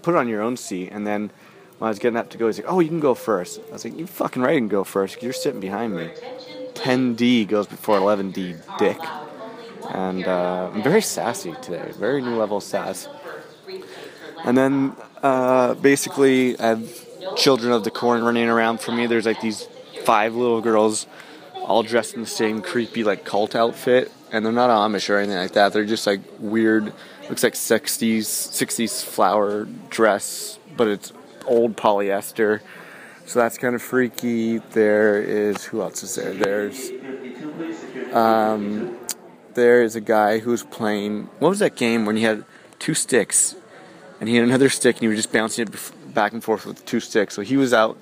put it on your own seat. And then when I was getting up to go, he's like, oh, you can go first. I was like, you fucking right you can go first, because you're sitting behind me. 10D goes before 11D, dick. And I'm very sassy today, very new level sass. And then basically I have children of the corn running around for me. There's like these 5 little girls all dressed in the same creepy like cult outfit. And they're not Amish or anything like that. They're just like weird, looks like 60s flower dress, but it's old polyester, so that's kind of freaky. There is, who else is there? There is a guy who's playing, what was that game when he had 2 sticks and he had another stick and he was just bouncing it back and forth with 2 sticks? So he was out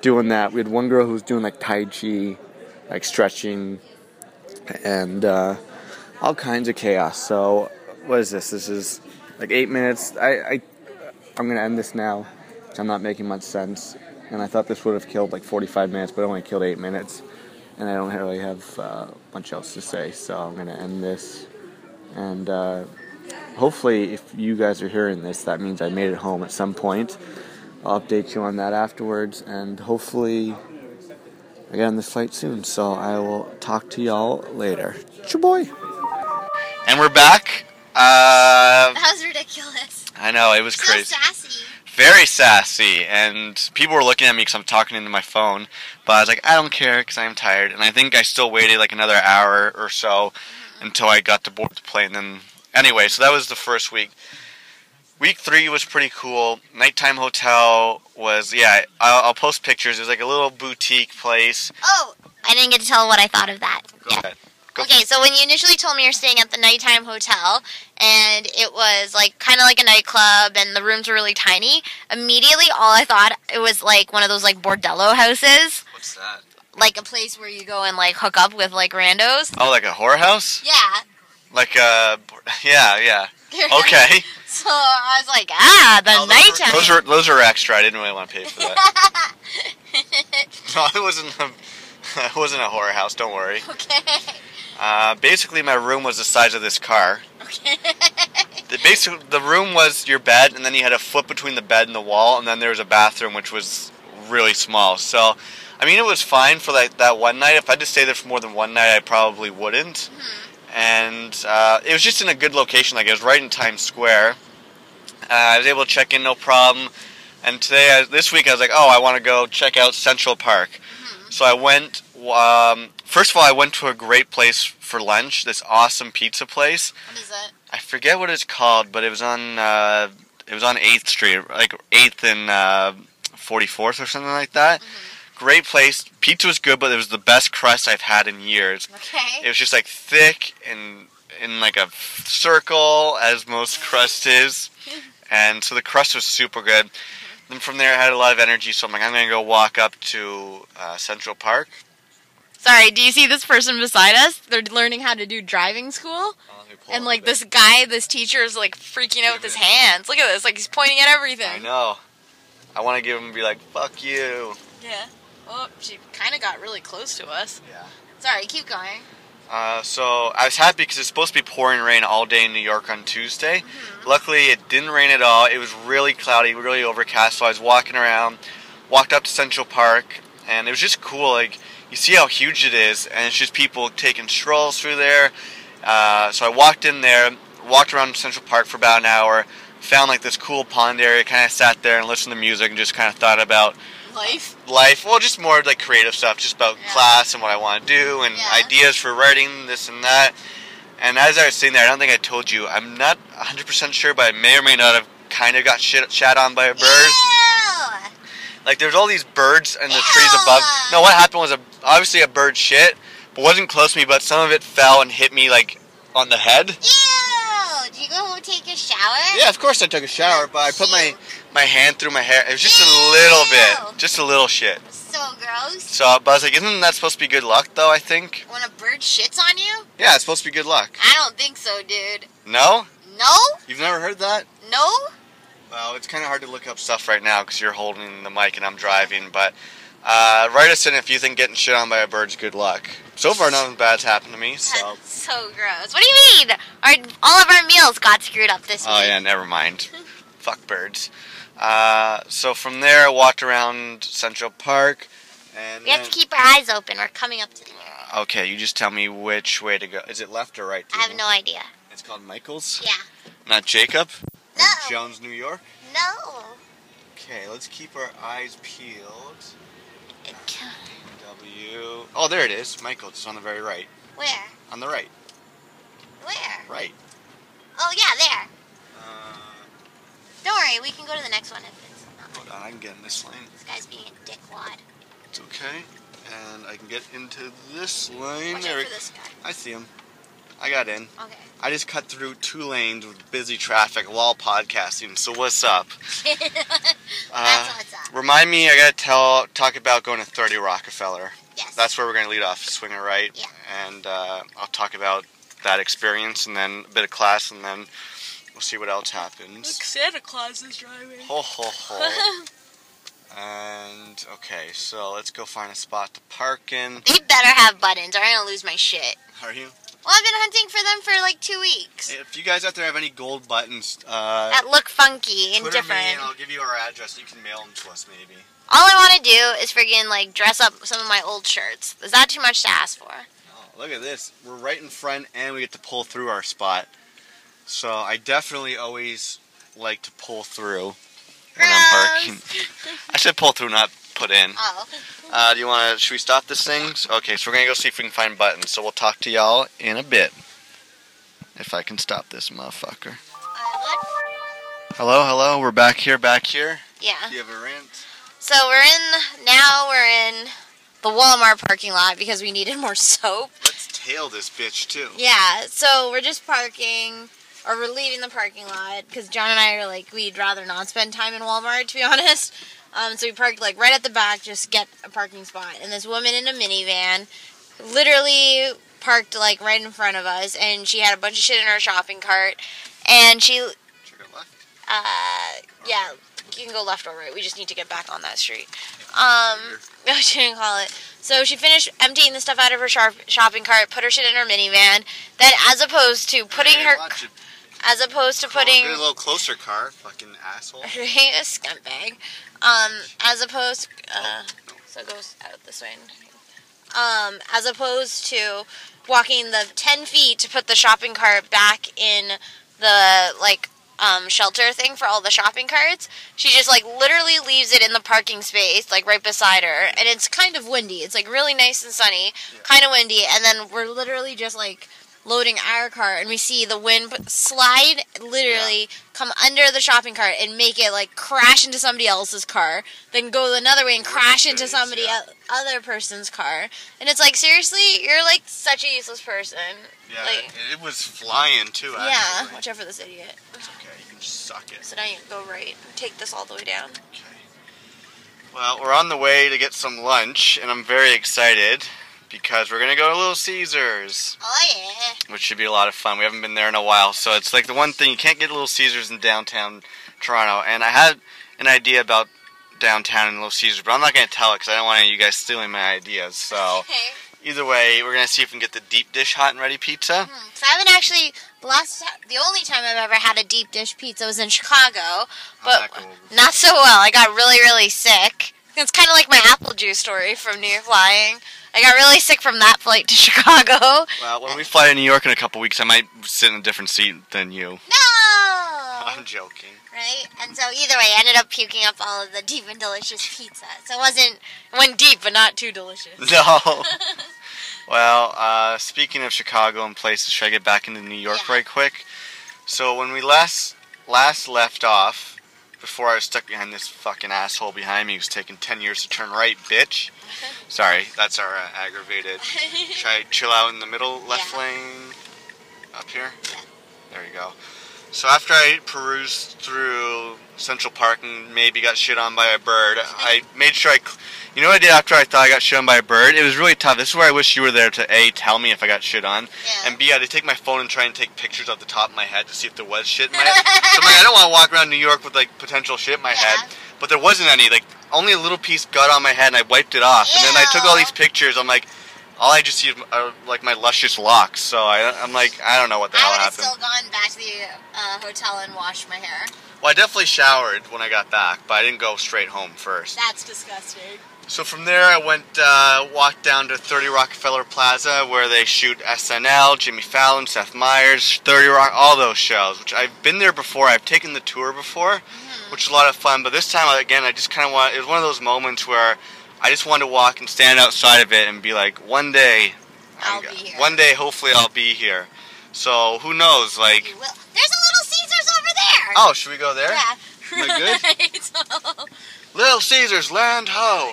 doing that. We had one girl who was doing like tai chi, like stretching, and all kinds of chaos. So what is this? This is like 8 minutes. I'm gonna end this now. I'm not making much sense, and I thought this would have killed like 45 minutes, but it only killed 8 minutes, and I don't really have much else to say, so I'm going to end this, and hopefully if you guys are hearing this, that means I made it home at some point. I'll update you on that afterwards, and hopefully I get on this flight soon, so I will talk to y'all later. It's your boy! And we're back. That was ridiculous. I know, it was so crazy. Sassy. Very sassy, and people were looking at me because I'm talking into my phone, but I was like, I don't care because I'm tired, and I think I still waited like another hour or so until I got to board the plane, and then Anyway, so that was the first week. Week 3 was pretty cool. Nighttime Hotel was, yeah, I'll post pictures. It was like a little boutique place. Oh, I didn't get to tell what I thought of that. Go ahead. Okay, so when you initially told me you're staying at the Nighttime Hotel, and it was like kind of like a nightclub, and the rooms were really tiny, immediately all I thought, it was like one of those like bordello houses. What's that? Like a place where you go and like hook up with like randos. Oh, like a whorehouse? Yeah. Like a, yeah. Okay. So I was like, Nighttime. Those were extra. I didn't really want to pay for that. No, it wasn't a whorehouse. Don't worry. Okay. Basically, my room was the size of this car. Okay. The room was your bed, and then you had a foot between the bed and the wall, and then there was a bathroom, which was really small. So, I mean, it was fine for like that one night. If I had to stay there for more than one night, I probably wouldn't. Mm-hmm. And it was just in a good location. Like, it was right in Times Square. I was able to check in, no problem. And this week, I was like, I want to go check out Central Park. Mm-hmm. So I went. First of all, I went to a great place for lunch, this awesome pizza place. What is it? I forget what it's called, but it was on 8th Street, like 8th and 44th or something like that. Mm-hmm. Great place. Pizza was good, but it was the best crust I've had in years. Okay. It was just like thick and in like a circle, as most crust is. And so the crust was super good. Mm-hmm. Then from there, I had a lot of energy, so I'm like, I'm going to go walk up to Central Park. Sorry, do you see this person beside us? They're learning how to do driving school. And, like, this guy, this teacher is, like, freaking out with his hands. Look at this. Like, he's pointing at everything. I know. I want to give him and be like, fuck you. Yeah. Oh, she kind of got really close to us. Yeah. Sorry, keep going. So, I was happy because it's supposed to be pouring rain all day in New York on Tuesday. Mm-hmm. Luckily, it didn't rain at all. It was really cloudy, really overcast. So, I was walking around, walked up to Central Park, and it was just cool, like... You see how huge it is, and it's just people taking strolls through there. So I walked in there, walked around Central Park for about an hour, found like this cool pond area, kind of sat there and listened to music and just kind of thought about life. Well, just more like creative stuff, just about class and what I want to do and ideas for writing, this and that. And as I was sitting there, I don't think I told you, I'm not 100% sure, but I may or may not have kind of got shat on by a bird. Ew! Like, there's all these birds in the trees above. No, what happened was, obviously a bird shit, but wasn't close to me, but some of it fell and hit me, like, on the head. Ew! Did you go take a shower? Yeah, of course I took a shower, but I put my hand through my hair. It was just a little bit. Just a little shit. So gross. So, but I was like, isn't that supposed to be good luck, though, I think? When a bird shits on you? Yeah, it's supposed to be good luck. I don't think so, dude. No? No? You've never heard that? No? Well, it's kind of hard to look up stuff right now because you're holding the mic and I'm driving, but write us in if you think getting shit on by a bird's good luck. So far, nothing bad's happened to me, so... That's so gross. What do you mean? All of our meals got screwed up this week. Oh, yeah, never mind. Fuck birds. So from there, I walked around Central Park, and... We have to keep our eyes open. We're coming up to the... Okay, you just tell me which way to go. Is it left or right? I have no idea. It's called Michael's? Yeah. Not Jacob? No. Jones, New York? No. Okay, let's keep our eyes peeled. W. Oh, there it is. Michael's. It's on the very right. Where? On the right. Where? Right. Oh, yeah, there. Don't worry, we can go to the next one if it's not. Hold on, I can get in this lane. This guy's being a dickwad. It's okay. And I can get into this lane. Watch out for this guy. I see him. I got in. Okay. I just cut through two lanes with busy traffic while podcasting, so what's up? That's what's up. Remind me, I gotta talk about going to 30 Rockefeller. Yes. That's where we're gonna lead off, swing a right. Yeah. And I'll talk about that experience and then a bit of class and then we'll see what else happens. Look, Santa Claus is driving. Ho, ho, ho. And, okay, so let's go find a spot to park in. You better have buttons or I'm gonna lose my shit. Are you? Well, I've been hunting for them for like 2 weeks. If you guys out there have any gold buttons... that look funky and different. Me and I'll give you our address. You can mail them to us, maybe. All I want to do is friggin', like, dress up some of my old shirts. Is that too much to ask for? Oh, look at this. We're right in front, and we get to pull through our spot. So I definitely always like to pull through when I'm parking. I said pull through, not put in. Oh. Do you want to... Should we stop this thing? Okay, so we're going to go see if we can find buttons. So we'll talk to y'all in a bit. if I can stop this motherfucker. Hello, hello, we're back here. Yeah. Do you have a rant? So we're in the Walmart parking lot because we needed more soap. Let's tail this bitch too. Yeah, so we're just parking, or we're leaving the parking lot because John and I are like, we'd rather not spend time in Walmart, to be honest. So we parked like right at the back, just get a parking spot. And this woman in a minivan literally parked like right in front of us, and she had a bunch of shit in her shopping cart, and she... yeah, you can go left or right. We just need to get back on that street. No, she didn't call it. So she finished emptying the stuff out of her shopping cart, put her shit in her minivan. Then, as opposed to putting a little closer car, fucking asshole, right, a scumbag. So it goes out this way. As opposed to walking the 10 feet to put the shopping cart back in the like. Shelter thing for all the shopping carts. She just, like, literally leaves it in the parking space, like, right beside her. And it's kind of windy. It's, like, really nice and sunny. Yeah. Kind of windy. And then we're literally just, like, loading our cart. And we see the wind slide, literally, come under the shopping cart and make it, like, crash into somebody else's car. Then go another way and crash into somebody other person's car. And it's like, seriously? You're, like, such a useless person. Yeah, like, it was flying, too, actually. Yeah, watch out for this idiot. It's okay. Suck it. So now you can go right. Take this all the way down. Okay. Well, we're on the way to get some lunch, and I'm very excited because we're going to go to Little Caesars. Oh, yeah. Which should be a lot of fun. We haven't been there in a while, so it's like the one thing. You can't get Little Caesars in downtown Toronto, and I had an idea about downtown and Little Caesars, but I'm not going to tell it because I don't want any of you guys stealing my ideas, so... Okay. Either way, we're going to see if we can get the deep dish hot and ready pizza. So I haven't actually, the only time I've ever had a deep dish pizza was in Chicago, but not so well. I got really, really sick. It's kind of like my apple juice story from New York flying. I got really sick from that flight to Chicago. Well, when we fly to New York in a couple weeks, I might sit in a different seat than you. No! I'm joking. Right? And so either way, I ended up puking up all of the deep and delicious pizza. So it went deep, but not too delicious. No. Well, speaking of Chicago and places, should I get back into New York right quick? So when we last left off, before I was stuck behind this fucking asshole behind me who's taking 10 years to turn right, bitch. Sorry, that's our aggravated. Should I chill out in the middle left lane? Up here? Yeah. There you go. So after I perused through Central Park and maybe got shit on by a bird, I made sure you know what I did after I thought I got shit on by a bird? It was really tough. This is where I wish you were there to A, tell me if I got shit on, and B, I had to take my phone and try and take pictures of the top of my head to see if there was shit in my head. So I'm like, I don't want to walk around New York with like potential shit in my head, but there wasn't any. Like only a little piece got on my head and I wiped it off. Ew. And then I took all these pictures. I'm like, all I just see are, like, my luscious locks, so I'm like, I don't know what the hell happened. I would have still gone back to the hotel and washed my hair. Well, I definitely showered when I got back, but I didn't go straight home first. That's disgusting. So from there, I walked down to 30 Rockefeller Plaza, where they shoot SNL, Jimmy Fallon, Seth Meyers, 30 Rock, all those shows, which I've been there before. I've taken the tour before, which is a lot of fun, but this time, again, I just kind of it was one of those moments where... I just wanted to walk and stand outside of it and be like, one day, one day, hopefully I'll be here. So, who knows, like... There's a Little Caesars over there! Oh, should we go there? Yeah. Am I good? So... Little Caesars, land ho!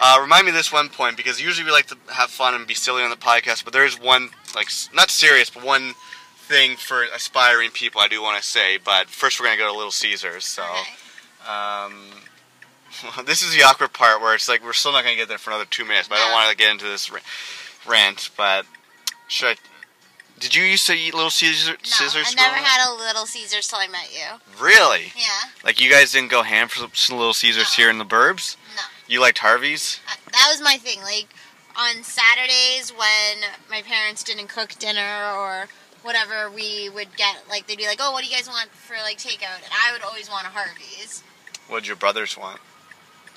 Yeah. Remind me of this one point, because usually we like to have fun and be silly on the podcast, but there is one, like, not serious, but one thing for aspiring people I do want to say, but first we're going to go to Little Caesars, so... Okay. This is the awkward part where it's like we're still not going to get there for another 2 minutes, but I don't want to get into this rant, but should I... Did you used to eat Little Caesars? No, I never had a Little Caesars till I met you. Really? Yeah. Like you guys didn't go ham for some Little Caesars here in the burbs? No. You liked Harvey's? That was my thing. Like on Saturdays when my parents didn't cook dinner or... whatever, we would get... like they'd be like, oh, what do you guys want for like takeout? And I would always want a Harvey's. What did your brothers want?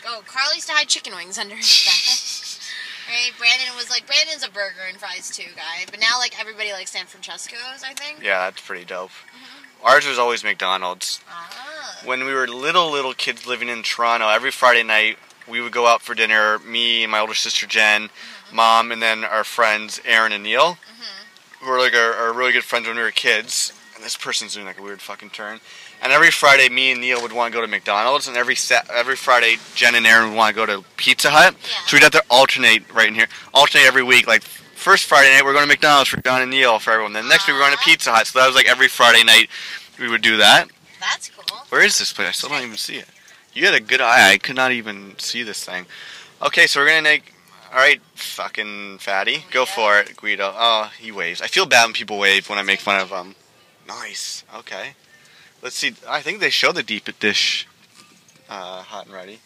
Oh, Carl used to hide chicken wings under his bed. Right? Brandon's a burger and fries too guy. But now, like, everybody likes San Francesco's, I think. Yeah, that's pretty dope. Mm-hmm. Ours was always McDonald's. Ah. When we were little kids living in Toronto, every Friday night, we would go out for dinner, me and my older sister Jen, Mom, and then our friends Aaron and Neil. who were like our really good friends when we were kids, and this person's doing like a weird fucking turn. And every Friday, me and Neil would want to go to McDonald's, and every Friday, Jen and Aaron would want to go to Pizza Hut. Yeah. So we'd have to alternate every week. Like first Friday night, we're going to McDonald's for John and Neil for everyone. Then next week, we're going to Pizza Hut. So that was like every Friday night, we would do that. That's cool. Where is this place? I still don't even see it. You had a good eye. I could not even see this thing. Okay, so we're going to make... Alright, fucking fatty. Go for it, Guido. Oh, he waves. I feel bad when people wave when I make fun of them. Nice. Okay. Let's see. I think they show the deep dish hot and ready.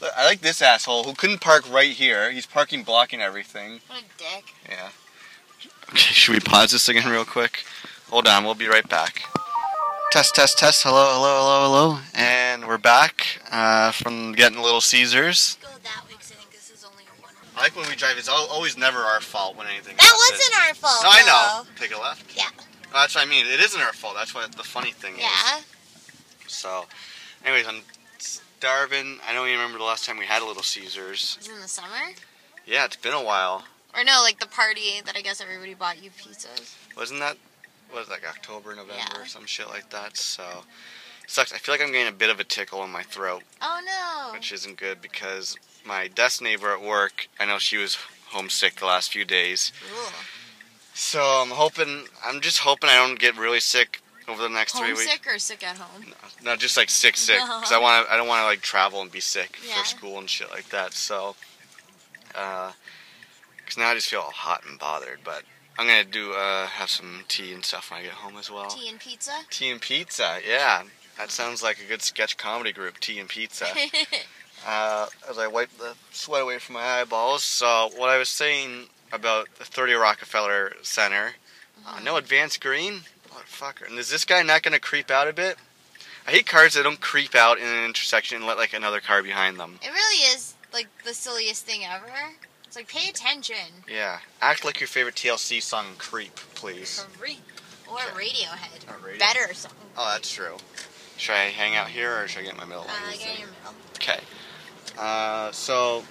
Look, I like this asshole who couldn't park right here. He's parking blocking everything. What a dick. Yeah. Okay, should we pause this again real quick? Hold on, we'll be right back. Test, test, test. Hello, hello, hello, hello. And we're back from getting Little Caesars. Go that way. I like when we drive, it's always never our fault when anything happens. That wasn't our fault. No, I know. Take a left. Yeah. Well, that's what I mean. It isn't our fault. That's what the funny thing is. Yeah. So, anyways, I'm starving. I don't even remember the last time we had a Little Caesars. It was in the summer? Yeah, it's been a while. Or no, like the party that I guess everybody bought you pizzas. Wasn't that, what was that, like October, November, or some shit like that? So, it sucks. I feel like I'm getting a bit of a tickle in my throat. Oh, no. Which isn't good because... my desk neighbor at work, I know she was homesick the last few days. Ooh. So I'm just hoping I don't get really sick over the next 3 weeks. Homesick or sick at home? No, just like sick. Because I don't want to like travel and be sick for school and shit like that. So, because now I just feel all hot and bothered. But I'm gonna have some tea and stuff when I get home as well. Tea and pizza? Tea and pizza, yeah. That sounds like a good sketch comedy group, Tea and Pizza. As I wipe the sweat away from my eyeballs, so what I was saying about the 30 Rockefeller Center, no advanced green, motherfucker. And is this guy not going to creep out a bit? I hate cars that don't creep out in an intersection and let like another car behind them. It really is like the silliest thing ever. It's like pay attention. Yeah, act like your favorite TLC song, Creep, please. Creep or Radiohead. Or Radiohead. Better song. Oh, that's true. Should I hang out here or should I get my middle? Get your middle. Okay. So,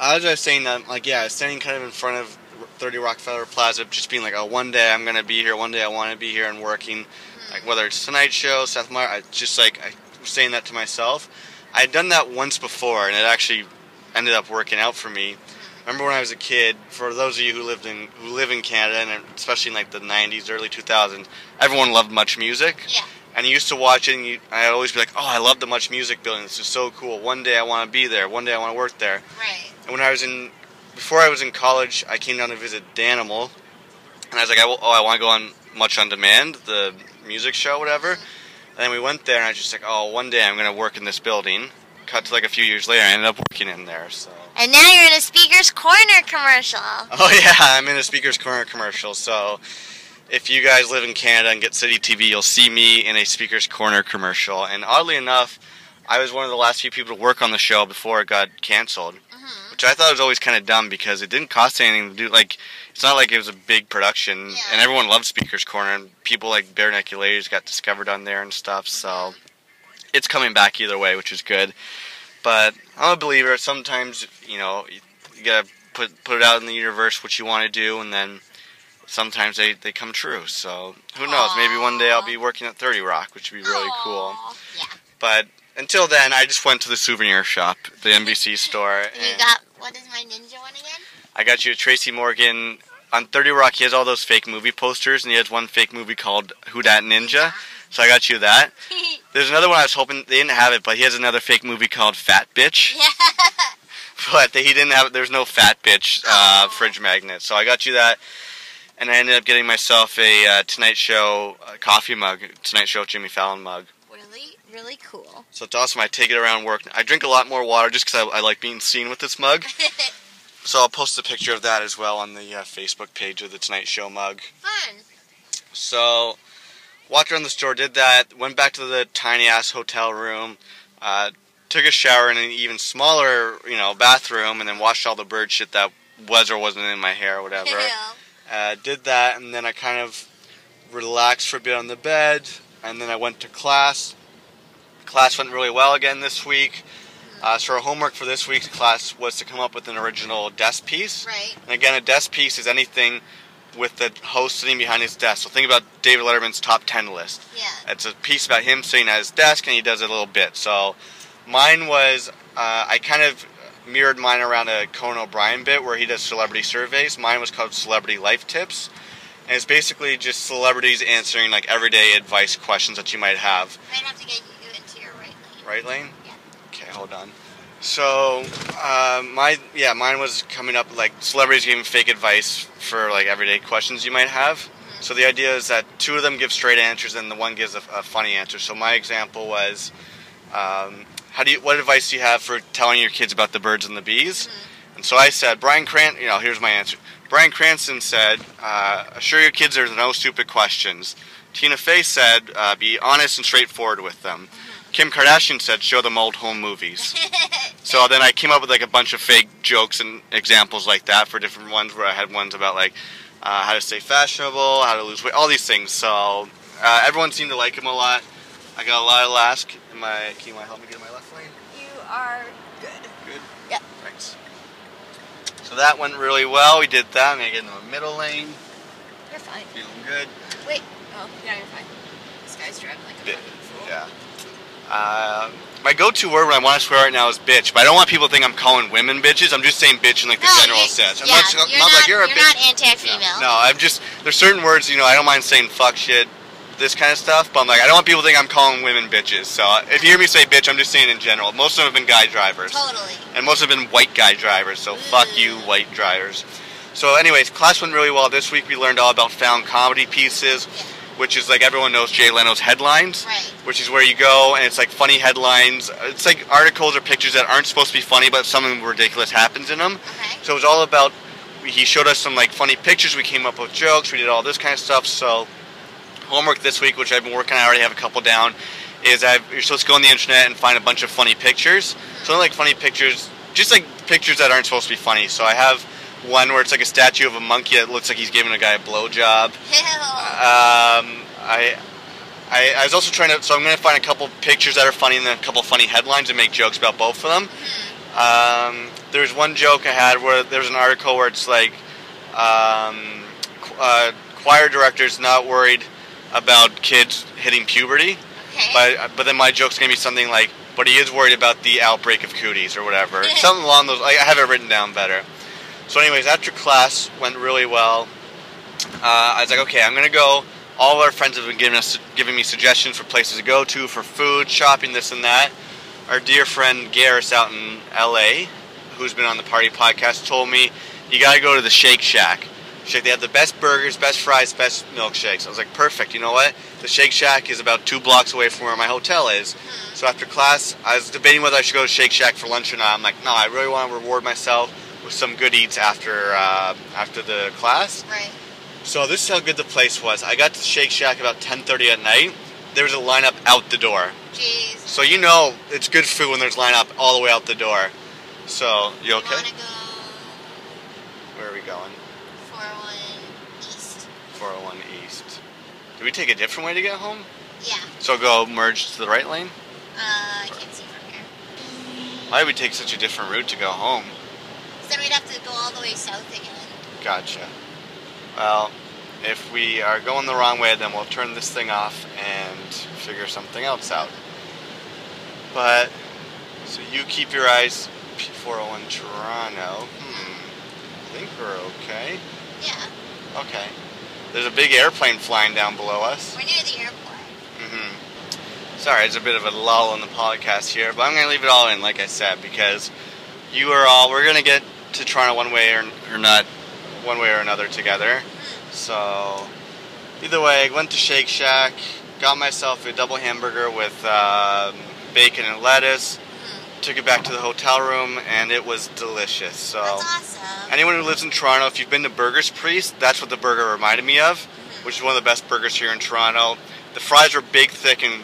as I was saying that, like, yeah, I was standing kind of in front of 30 Rockefeller Plaza, just being like, oh, one day I'm going to be here, one day I want to be here and working, like, whether it's Tonight Show, Seth Meyers, I was saying that to myself. I had done that once before, and it actually ended up working out for me. I remember when I was a kid, for those of you who live in Canada, and especially in, like, the 90s, early 2000s, everyone loved Much Music. Yeah. And you used to watch it, and I'd always be like, oh, I love the Much Music building. This is so cool. One day I want to be there. One day I want to work there. Right. And before I was in college, I came down to visit Danimal. And I was like, I want to go on Much On Demand, the music show, whatever. And then we went there, and I was just like, oh, one day I'm going to work in this building. Cut to like a few years later, I ended up working in there. So. And now you're in a Speaker's Corner commercial. Oh, yeah, I'm in a Speaker's Corner commercial, so... if you guys live in Canada and get City TV, you'll see me in a Speaker's Corner commercial. And oddly enough, I was one of the last few people to work on the show before it got canceled, which I thought was always kind of dumb because it didn't cost anything to do. Like, it's not like it was a big production, and everyone loved Speaker's Corner, and people like Bare Naked Ladies got discovered on there and stuff. So it's coming back either way, which is good. But I'm a believer. Sometimes, you know, you got to put it out in the universe what you want to do, and then... sometimes they come true, so who knows? Maybe one day I'll be working at 30 Rock, which would be really cool. Yeah. But until then, I just went to the souvenir shop, the NBC store. And you got, what is my ninja one again? I got you a Tracy Morgan. On 30 Rock, he has all those fake movie posters, and he has one fake movie called Who Dat Ninja, so I got you that. There's another one I was hoping, they didn't have it, but he has another fake movie called Fat Bitch. Yeah. But he didn't have it, there's no Fat Bitch fridge magnet, so I got you that. And I ended up getting myself a Tonight Show coffee mug, Tonight Show Jimmy Fallon mug. Really, really cool. So it's awesome. I take it around work. I drink a lot more water just because I like being seen with this mug. So I'll post a picture of that as well on the Facebook page of the Tonight Show mug. Fun. So walked around the store, did that, went back to the tiny-ass hotel room, took a shower in an even smaller, bathroom, and then washed all the bird shit that was or wasn't in my hair or whatever. Yeah. Did that, and then I kind of relaxed for a bit on the bed, and then I went to class. Class went really well again this week. So our homework for this week's class was to come up with an original desk piece. Right. And again, a desk piece is anything with the host sitting behind his desk. So think about David Letterman's top 10 list. Yeah. It's a piece about him sitting at his desk, and he does a little bit. So mine was, I kind of mirrored mine around a Conan O'Brien bit where he does celebrity surveys. Mine was called Celebrity Life Tips. And it's basically just celebrities answering, like, everyday advice questions that you might have. I might have to get you into your right lane. Right lane? Yeah. Okay, hold on. So, mine was coming up, like, celebrities giving fake advice for, like, everyday questions you might have. Mm-hmm. So the idea is that two of them give straight answers and the one gives a funny answer. So my example was, what advice do you have for telling your kids about the birds and the bees? Mm-hmm. And so I said, here's my answer. Bryan Cranston said, assure your kids there's no stupid questions. Tina Fey said, be honest and straightforward with them. Mm-hmm. Kim Kardashian said, show them old home movies. So then I came up with like a bunch of fake jokes and examples like that for different ones where I had ones about like how to stay fashionable, how to lose weight, all these things. So everyone seemed to like him a lot. I got a lot of laughs. Can you help me get in my left lane? You are good. Good? Yep. Thanks. So that went really well. We did that. I'm going to get in the middle lane. You're fine. Feeling good. Wait. Oh, yeah, you're fine. This guy's driving like a fool. Yeah. My go-to word when I want to swear right now is bitch, but I don't want people to think I'm calling women bitches. I'm just saying bitch in like the general sense. I'm not anti-female. No, I'm just, there's certain words, I don't mind saying fuck, shit, this kind of stuff, but I'm like, I don't want people to think I'm calling women bitches. So if you hear me say bitch, I'm just saying in general. Most of them have been guy drivers. Totally. And most have been white guy drivers, so fuck you, white drivers. So anyways, class went really well. This week we learned all about found comedy pieces. Yeah. Which is like everyone knows Jay Leno's headlines, right? Which is where you go and it's like funny headlines. It's like articles or pictures that aren't supposed to be funny, but something ridiculous happens in them. Okay. So it was all about. He showed us some like funny pictures. We came up with jokes. We did all this kind of stuff. So homework this week, which I've been working on, I already have a couple down. You're supposed to go on the internet and find a bunch of funny pictures. So like funny pictures, just like pictures that aren't supposed to be funny. So I have one where it's like a statue of a monkey that looks like he's giving a guy a blowjob. I was also trying to, so I'm going to find a couple pictures that are funny and then a couple funny headlines and make jokes about both of them. There's one joke I had where there's an article where it's like, choir director's not worried about kids hitting puberty. Okay. But then my joke's going to be something like, but he is worried about the outbreak of cooties or whatever. Something along those, I have it written down better. So anyways, after class went really well, I was like, okay, I'm going to go. All of our friends have been giving me suggestions for places to go to, for food, shopping, this and that. Our dear friend Garris out in L.A., who's been on the Party Podcast, told me, you got to go to the Shake Shack. They have the best burgers, best fries, best milkshakes. I was like, perfect. You know what? The Shake Shack is about 2 blocks away from where my hotel is. So after class, I was debating whether I should go to Shake Shack for lunch or not. I'm like, no, I really want to reward myself with some good eats after the class. Right. So this is how good the place was. I got to Shake Shack about 10:30 at night. There was a lineup out the door. Jeez. So you know it's good food when there's lineup all the way out the door. So you okay? I wanna go. Where are we going? 401 East. 401 East. Do we take a different way to get home? Yeah. So go merge to the right lane? I can't see from here. Why would we take such a different route to go home? Then we'd have to go all the way south again. Gotcha. Well, if we are going the wrong way, then we'll turn this thing off and figure something else out. But, so you keep your eyes, 401 Toronto. I think we're okay. Yeah. Okay. There's a big airplane flying down below us. We're near the airport. Mm-hmm. Sorry, there's a bit of a lull in the podcast here, but I'm going to leave it all in, like I said, because we're going to get to Toronto one way or not, one way or another together. So, either way, I went to Shake Shack, got myself a double hamburger with bacon and lettuce, took it back to the hotel room, and it was delicious. So, that's awesome. Anyone who lives in Toronto, if you've been to Burger's Priest, that's what the burger reminded me of, which is one of the best burgers here in Toronto. The fries were big, thick, and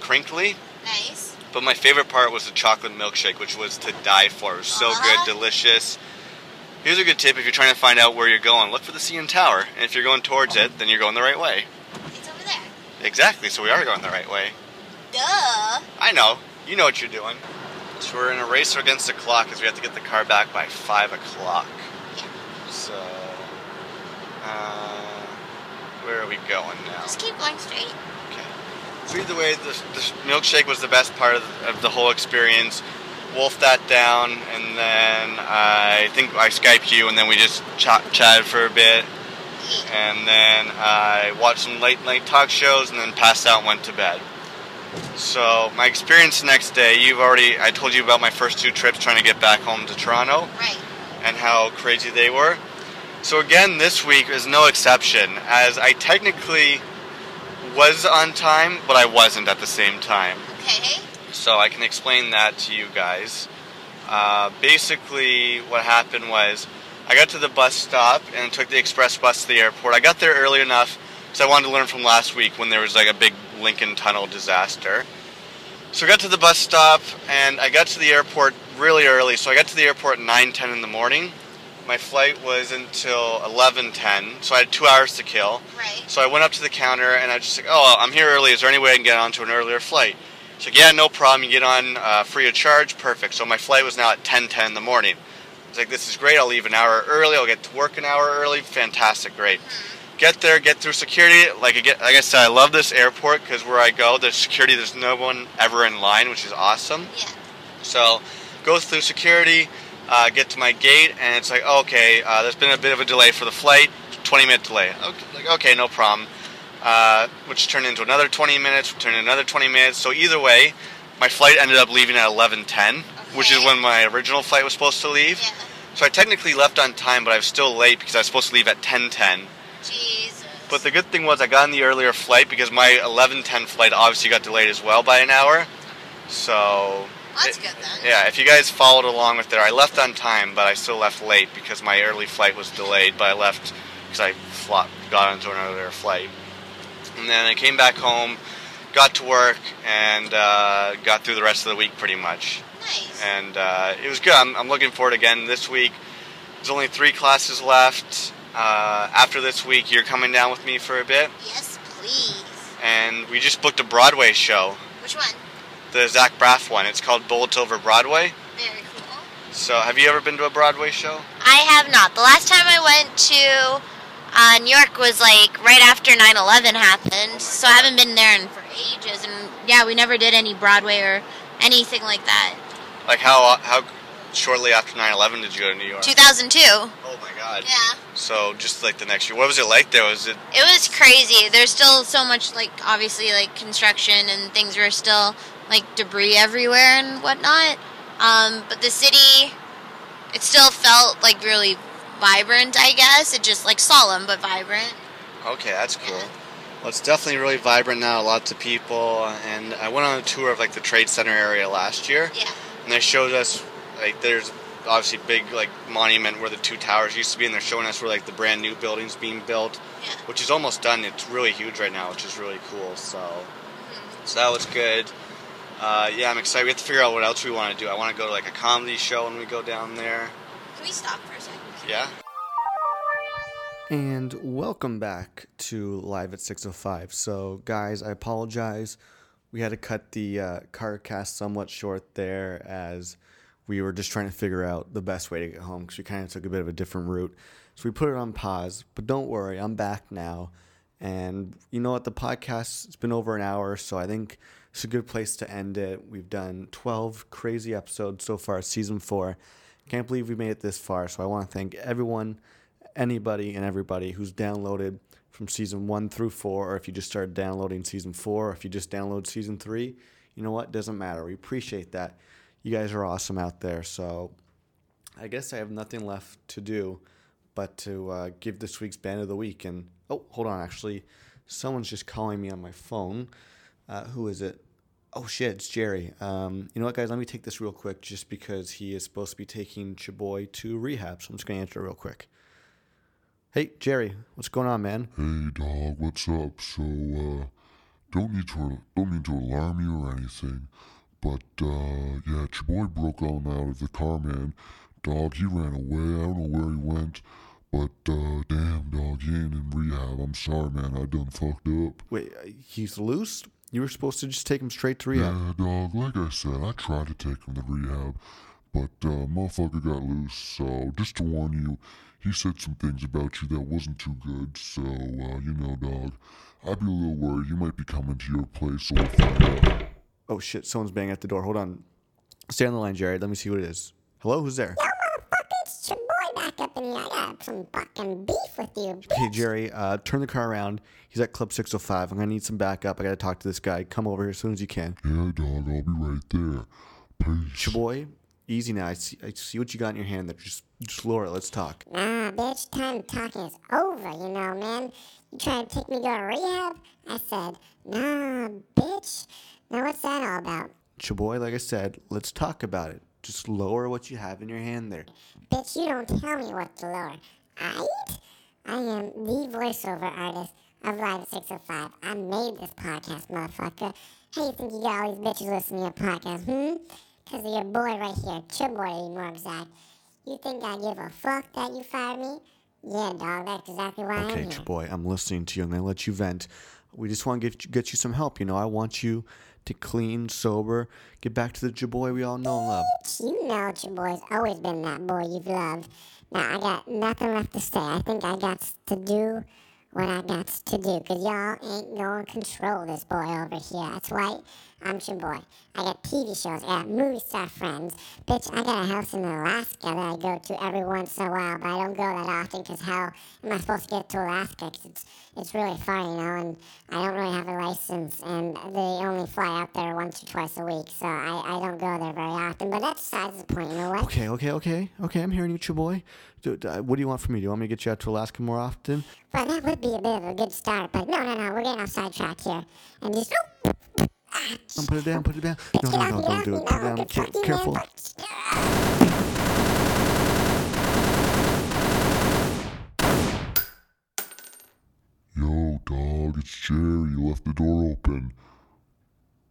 crinkly. Nice. But my favorite part was the chocolate milkshake, which was to die for. It was so good, delicious. Here's a good tip if you're trying to find out where you're going. Look for the CN Tower. And if you're going towards it, then you're going the right way. It's over there. Exactly, so we are going the right way. Duh. I know. You know what you're doing. So we're in a race against the clock because we have to get the car back by 5 o'clock. Yeah. So, Where are we going now? Just keep going straight. Okay. So either way, the milkshake was the best part of the whole experience. Wolfed that down, and then I think I Skyped you, and then we just chatted for a bit. And then I watched some late-night talk shows, and then passed out and went to bed. So my experience the next day, I told you about my first two trips trying to get back home to Toronto. Right. And how crazy they were. So again, this week is no exception, as I technically was on time, but I wasn't at the same time. Okay. So I can explain that to you guys. Basically, what happened was, I got to the bus stop and took the express bus to the airport. I got there early enough because I wanted to learn from last week when there was like a big Lincoln Tunnel disaster. So I got to the bus stop and I got to the airport really early. So I got to the airport at 9:10 in the morning. My flight was until 11:10, so I had 2 hours to kill. Right. So I went up to the counter and I was just like, oh, I'm here early. Is there any way I can get onto an earlier flight? So yeah, no problem, you get on free of charge, perfect. So my flight was now at 10:10 in the morning. I was like, this is great, I'll leave an hour early, I'll get to work an hour early, fantastic, great. Get there, get through security, like I said, I love this airport, because where I go, there's security, there's no one ever in line, which is awesome. Yeah. So, go through security, get to my gate, and it's like, okay, there's been a bit of a delay for the flight, 20-minute delay. Okay, like, okay, no problem. Which turned into another 20 minutes, turned into another 20 minutes. So either way, my flight ended up leaving at 11:10, okay, which is when my original flight was supposed to leave. Yeah. So I technically left on time, but I was still late because I was supposed to leave at 10:10. Jesus. But the good thing was I got on the earlier flight because my 11:10 flight obviously got delayed as well by an hour. So... Well, that's good then. Yeah, if you guys followed along with there, I left on time, but I still left late because my early flight was delayed, but I left because I got onto an earlier flight. And then I came back home, got to work, and got through the rest of the week pretty much. Nice. And it was good. I'm looking forward again this week. There's only 3 classes left. After this week, you're coming down with me for a bit. Yes, please. And we just booked a Broadway show. Which one? The Zach Braff one. It's called Bullets Over Broadway. Very cool. So have you ever been to a Broadway show? I have not. The last time I went to... New York was like right after 9/11 happened, so I haven't been there in for ages, and yeah, we never did any Broadway or anything like that. Like how shortly after 9/11 did you go to New York? 2002. Oh my God. Yeah. So just like the next year. What was it like there? It was crazy. There's still so much like obviously like construction and things were still like debris everywhere and whatnot. But the city, it still felt like really vibrant, I guess. It's just like solemn, but vibrant. Okay, that's cool. Yeah. Well, it's definitely really vibrant now. Lots of people, and I went on a tour of like the Trade Center area last year. Yeah. And they showed us like there's obviously big like monument where the two towers used to be, and they're showing us where like the brand new building's being built, yeah, which is almost done. It's really huge right now, which is really cool. So, so that was good. Yeah, I'm excited. We have to figure out what else we want to do. I want to go to like a comedy show when we go down there. Can we stop for a second? Yeah. And welcome back to Live at 6:05. So, guys, I apologize. We had to cut the car cast somewhat short there as we were just trying to figure out the best way to get home because we kind of took a bit of a different route. So we put it on pause. But don't worry, I'm back now. And you know what? The podcast, it's been over an hour, so I think it's a good place to end it. We've done 12 crazy episodes so far, Season 4. Can't believe we made it this far, so I want to thank everyone, anybody and everybody who's downloaded from Season 1 through 4, or if you just started downloading Season 4, or if you just download Season 3, you know what, doesn't matter. We appreciate that. You guys are awesome out there, so I guess I have nothing left to do but to give this week's Band of the Week, and, oh, hold on, actually, someone's just calling me on my phone. Who is it? Oh, shit, it's Jerry. You know what, guys? Let me take this real quick just because he is supposed to be taking Chaboy to rehab, so I'm just going to answer it real quick. Hey, Jerry, what's going on, man? Hey, dog, what's up? So, don't need to alarm you or anything, but, yeah, Chaboy broke on out of the car, man. Dog, he ran away. I don't know where he went, but, damn, dog, he ain't in rehab. I'm sorry, man. I done fucked up. Wait, he's loose? You were supposed to just take him straight to rehab. Yeah, dog, like I said, I tried to take him to rehab, But motherfucker got loose, so just to warn you, he said some things about you that wasn't too good, so, you know, dog, I'd be a little worried. You might be coming to your place, so we'll find out. Oh, shit, someone's banging at the door. Hold on. Stay on the line, Jared. Let me see what it is. Hello, who's there? Yeah, motherfucker, it's your boy back up in here. I got some fucking beef with you, bitch. Hey, Jerry, turn the car around. He's at Club 605. I'm gonna need some backup. I gotta talk to this guy. Come over here as soon as you can. Yeah, dog, I'll be right there. Peace. Your boy... Easy now. I see what you got in your hand there. Just lower it. Let's talk. Nah, bitch. Time to talk is over, you know, man. You trying to take me to rehab? I said, nah, bitch. Now what's that all about? Chaboy, like I said, let's talk about it. Just lower what you have in your hand there. Bitch, you don't tell me what to lower. I am the voiceover artist of Live 605. I made this podcast, motherfucker. How you think you got all these bitches listening to your podcast, Because of your boy right here, Chiboy, to be more exact. You think I give a fuck that you fired me? Yeah, dog, that's exactly why I'm here. Okay, Chiboy, I'm listening to you. I'm going to let you vent. We just want to get you some help, you know. I want you to clean, sober, get back to the Chiboy we all know and love. You know Chiboy's always been that boy you've loved. Now, I got nothing left to say. I think I got to do what I got to do, because y'all ain't going to control this boy over here. That's right. I'm Chaboy. I got TV shows. I got movie star friends. Bitch, I got a house in Alaska that I go to every once in a while, but I don't go that often because how am I supposed to get to Alaska? Because it's really far, you know, and I don't really have a license, and they only fly out there once or twice a week, so I don't go there very often. But that's besides the point, you know what? Okay, I'm hearing you, Chaboy. What do you want from me? Do you want me to get you out to Alaska more often? Well, that would be a bit of a good start, but no, we're getting off sidetrack here. And just... Put it down. No, don't do it. Put it down. Careful. Yo, dog, it's Jerry. You left the door open.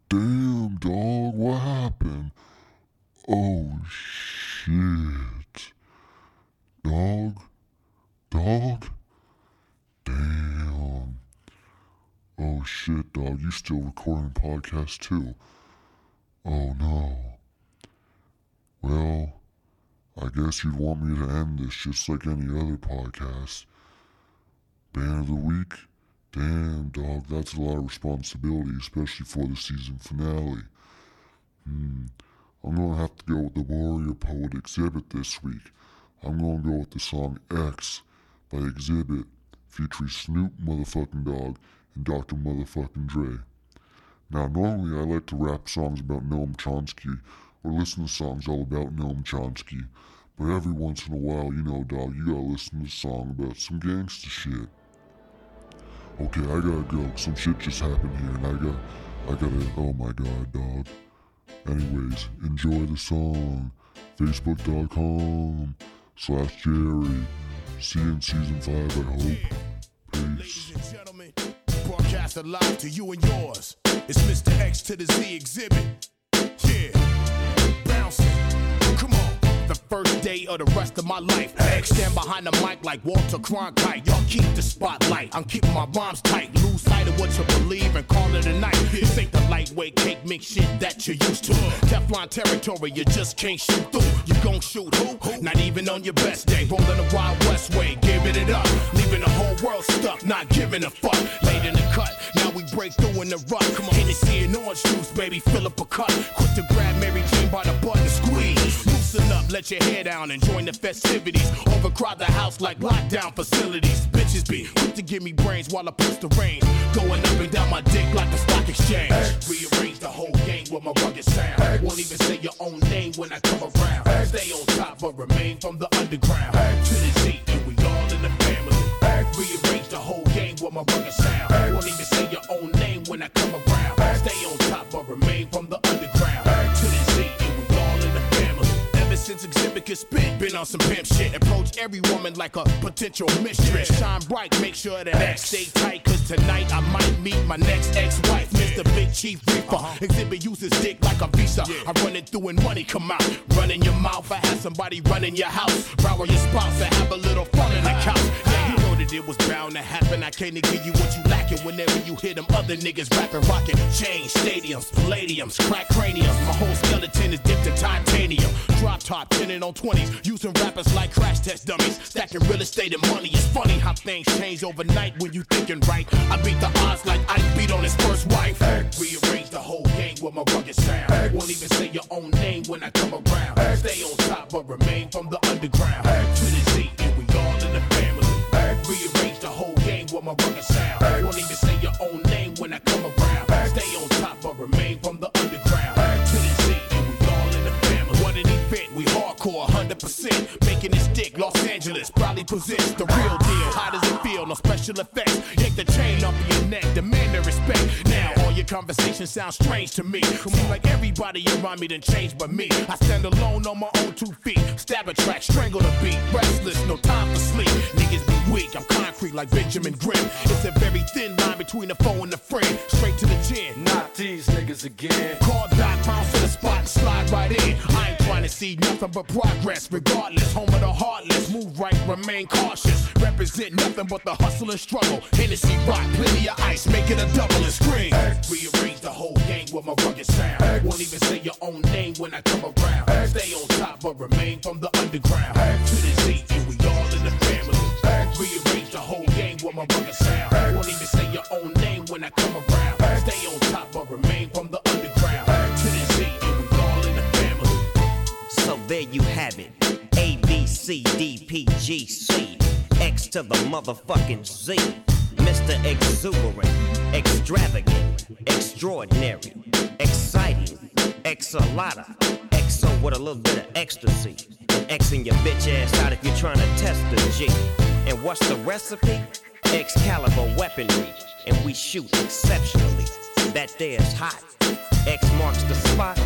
Damn, dog, what happened? Oh, shit. Dog? Damn. Oh shit, dog, you still recording a podcast too? Oh no. Well, I guess you'd want me to end this just like any other podcast. Band of the week? Damn, dog, that's a lot of responsibility, especially for the season finale. I'm gonna have to go with the Warrior Poet Exhibit this week. I'm gonna go with the song X by Exhibit featuring Snoop Motherfucking Dogg and Dr. Motherfucking Dre. Now, normally I like to rap songs about Noam Chomsky or listen to songs all about Noam Chomsky, but every once in a while, you know, dog, you gotta listen to a song about some gangsta shit. Okay, I gotta go. Some shit just happened here, and I gotta, oh my god, dog. Anyways, enjoy the song. Facebook.com/Jerry. See you in season 5, I hope. Peace. Ladies and gentlemen. Broadcast a live to you and yours. It's Mr. X to the Z Exhibit. Yeah, bouncing. Come on, the first day of the rest of my life. X stand behind the mic like Walter Cronkite. Y'all keep the spotlight. I'm keeping my rhymes tight. Lose sight of what you believe and call it a night. This ain't the lightweight cake mix shit that you're used to. Teflon territory, you just can't shoot through. You gon' shoot who? Not even on your best day. Rolling the Wild West way, giving it up. Leaving the whole world stuck, not giving a fuck. Late in the cut, now we break through in the rut. Come on, Hennessy and orange juice, baby, fill up a cup. Quick to grab Mary Jane by the butt and squeeze. Loosen up, let your hair down and join the festivities. Overcrowd the house like lockdown facilities. Bitches be quick to give me brains while I push the reins. Going up and down my dick like the stock exchange. X. Rearrange the whole game with my rugged sound. X. Won't even say your own name when I come around. X. Stay on top but remain from the underground. X. To the Z and we all in the family. X. Rearrange the whole game with my rugged sound. X. Won't even say your own name when I come around. X. Stay on top but remain from the underground. X. To the Z and we all in the family. Ever since Exhibit could spit, been on some pimp shit. Approach every woman like a potential mistress. Shine bright, make sure that X stay tight. Tonight I might meet my next ex-wife, Mr. Big Chief Reaper. Exhibit uses dick like a visa. I run it through and money come out. Run in your mouth, I have somebody run in your house. Rower your spouse, I have a little fun in the couch. Yeah, you know that it was bound to happen. I can't give you what you lacking. Whenever you hear them other niggas rapping, rocking change stadiums, palladiums, crack craniums. My whole skeleton is dipped in titanium. Drop top, pinning on 20s, using rappers like crash test dummies, stacking real estate and money. It's funny how things change overnight when you thinking right. I beat the odds like Ike beat on his first wife. X. Rearrange the whole game with my rugged sound. X. Won't even say your own name when I come around. X. Stay on top but remain from the underground. X. To the Z and we all in the family. X. Rearrange the whole game with my rugged sound. X. Won't even say your own name when I come around. X. Stay on top but remain from the underground. X. To the Z and we all in the family. What an event, we hardcore 100%. Making it stick, Los Angeles probably possess the real deal. How does it feel? No special effects. Yank the chain off your neck, demand the respect. Now all your conversations sound strange to me. Seems like everybody around me done changed but me. I stand alone on my own 2 feet. Stab a track, strangle the beat. Restless, no time for sleep. Niggas be weak, I'm concrete like Benjamin Grimm. It's a very thin line between a foe and a friend. Straight to the chin. Not these niggas again. Call dot, pounce to the spot and slide right in. I ain't trying to see nothing but progress. Regardless, home of the heartless. Move right, remain cautious. Represent nothing but the hustle and struggle. Hennessy rock, plenty of ice, make it a double and scream. X. Rearrange the whole gang with my rugged sound. X. Won't even say your own name when I come around. X. Stay on top but remain from the underground. X. To the Z and we all in the family. X. Rearrange the whole gang with my rugged sound. X. Won't even say your own name when I come around. X. Stay on top but remain from the underground. X. To the Z and we all in the family. So there you have it. A, B, C, D, P, G, C, X to the motherfucking Z. Mr. Exuberant, extravagant, extraordinary, exciting, X-a-lotta, X-o with a little bit of ecstasy, and X-ing your bitch ass out if you're trying to test the G. And what's the recipe? Excalibur weaponry, and we shoot exceptionally. That there is hot. X marks the spot?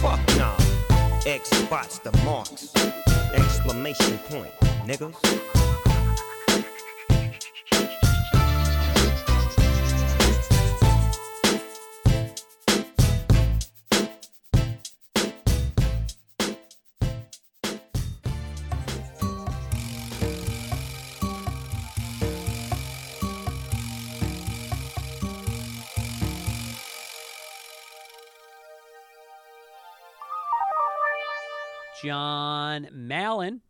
Fuck nah. X spots the marks. Exclamation point, niggas. John Mallon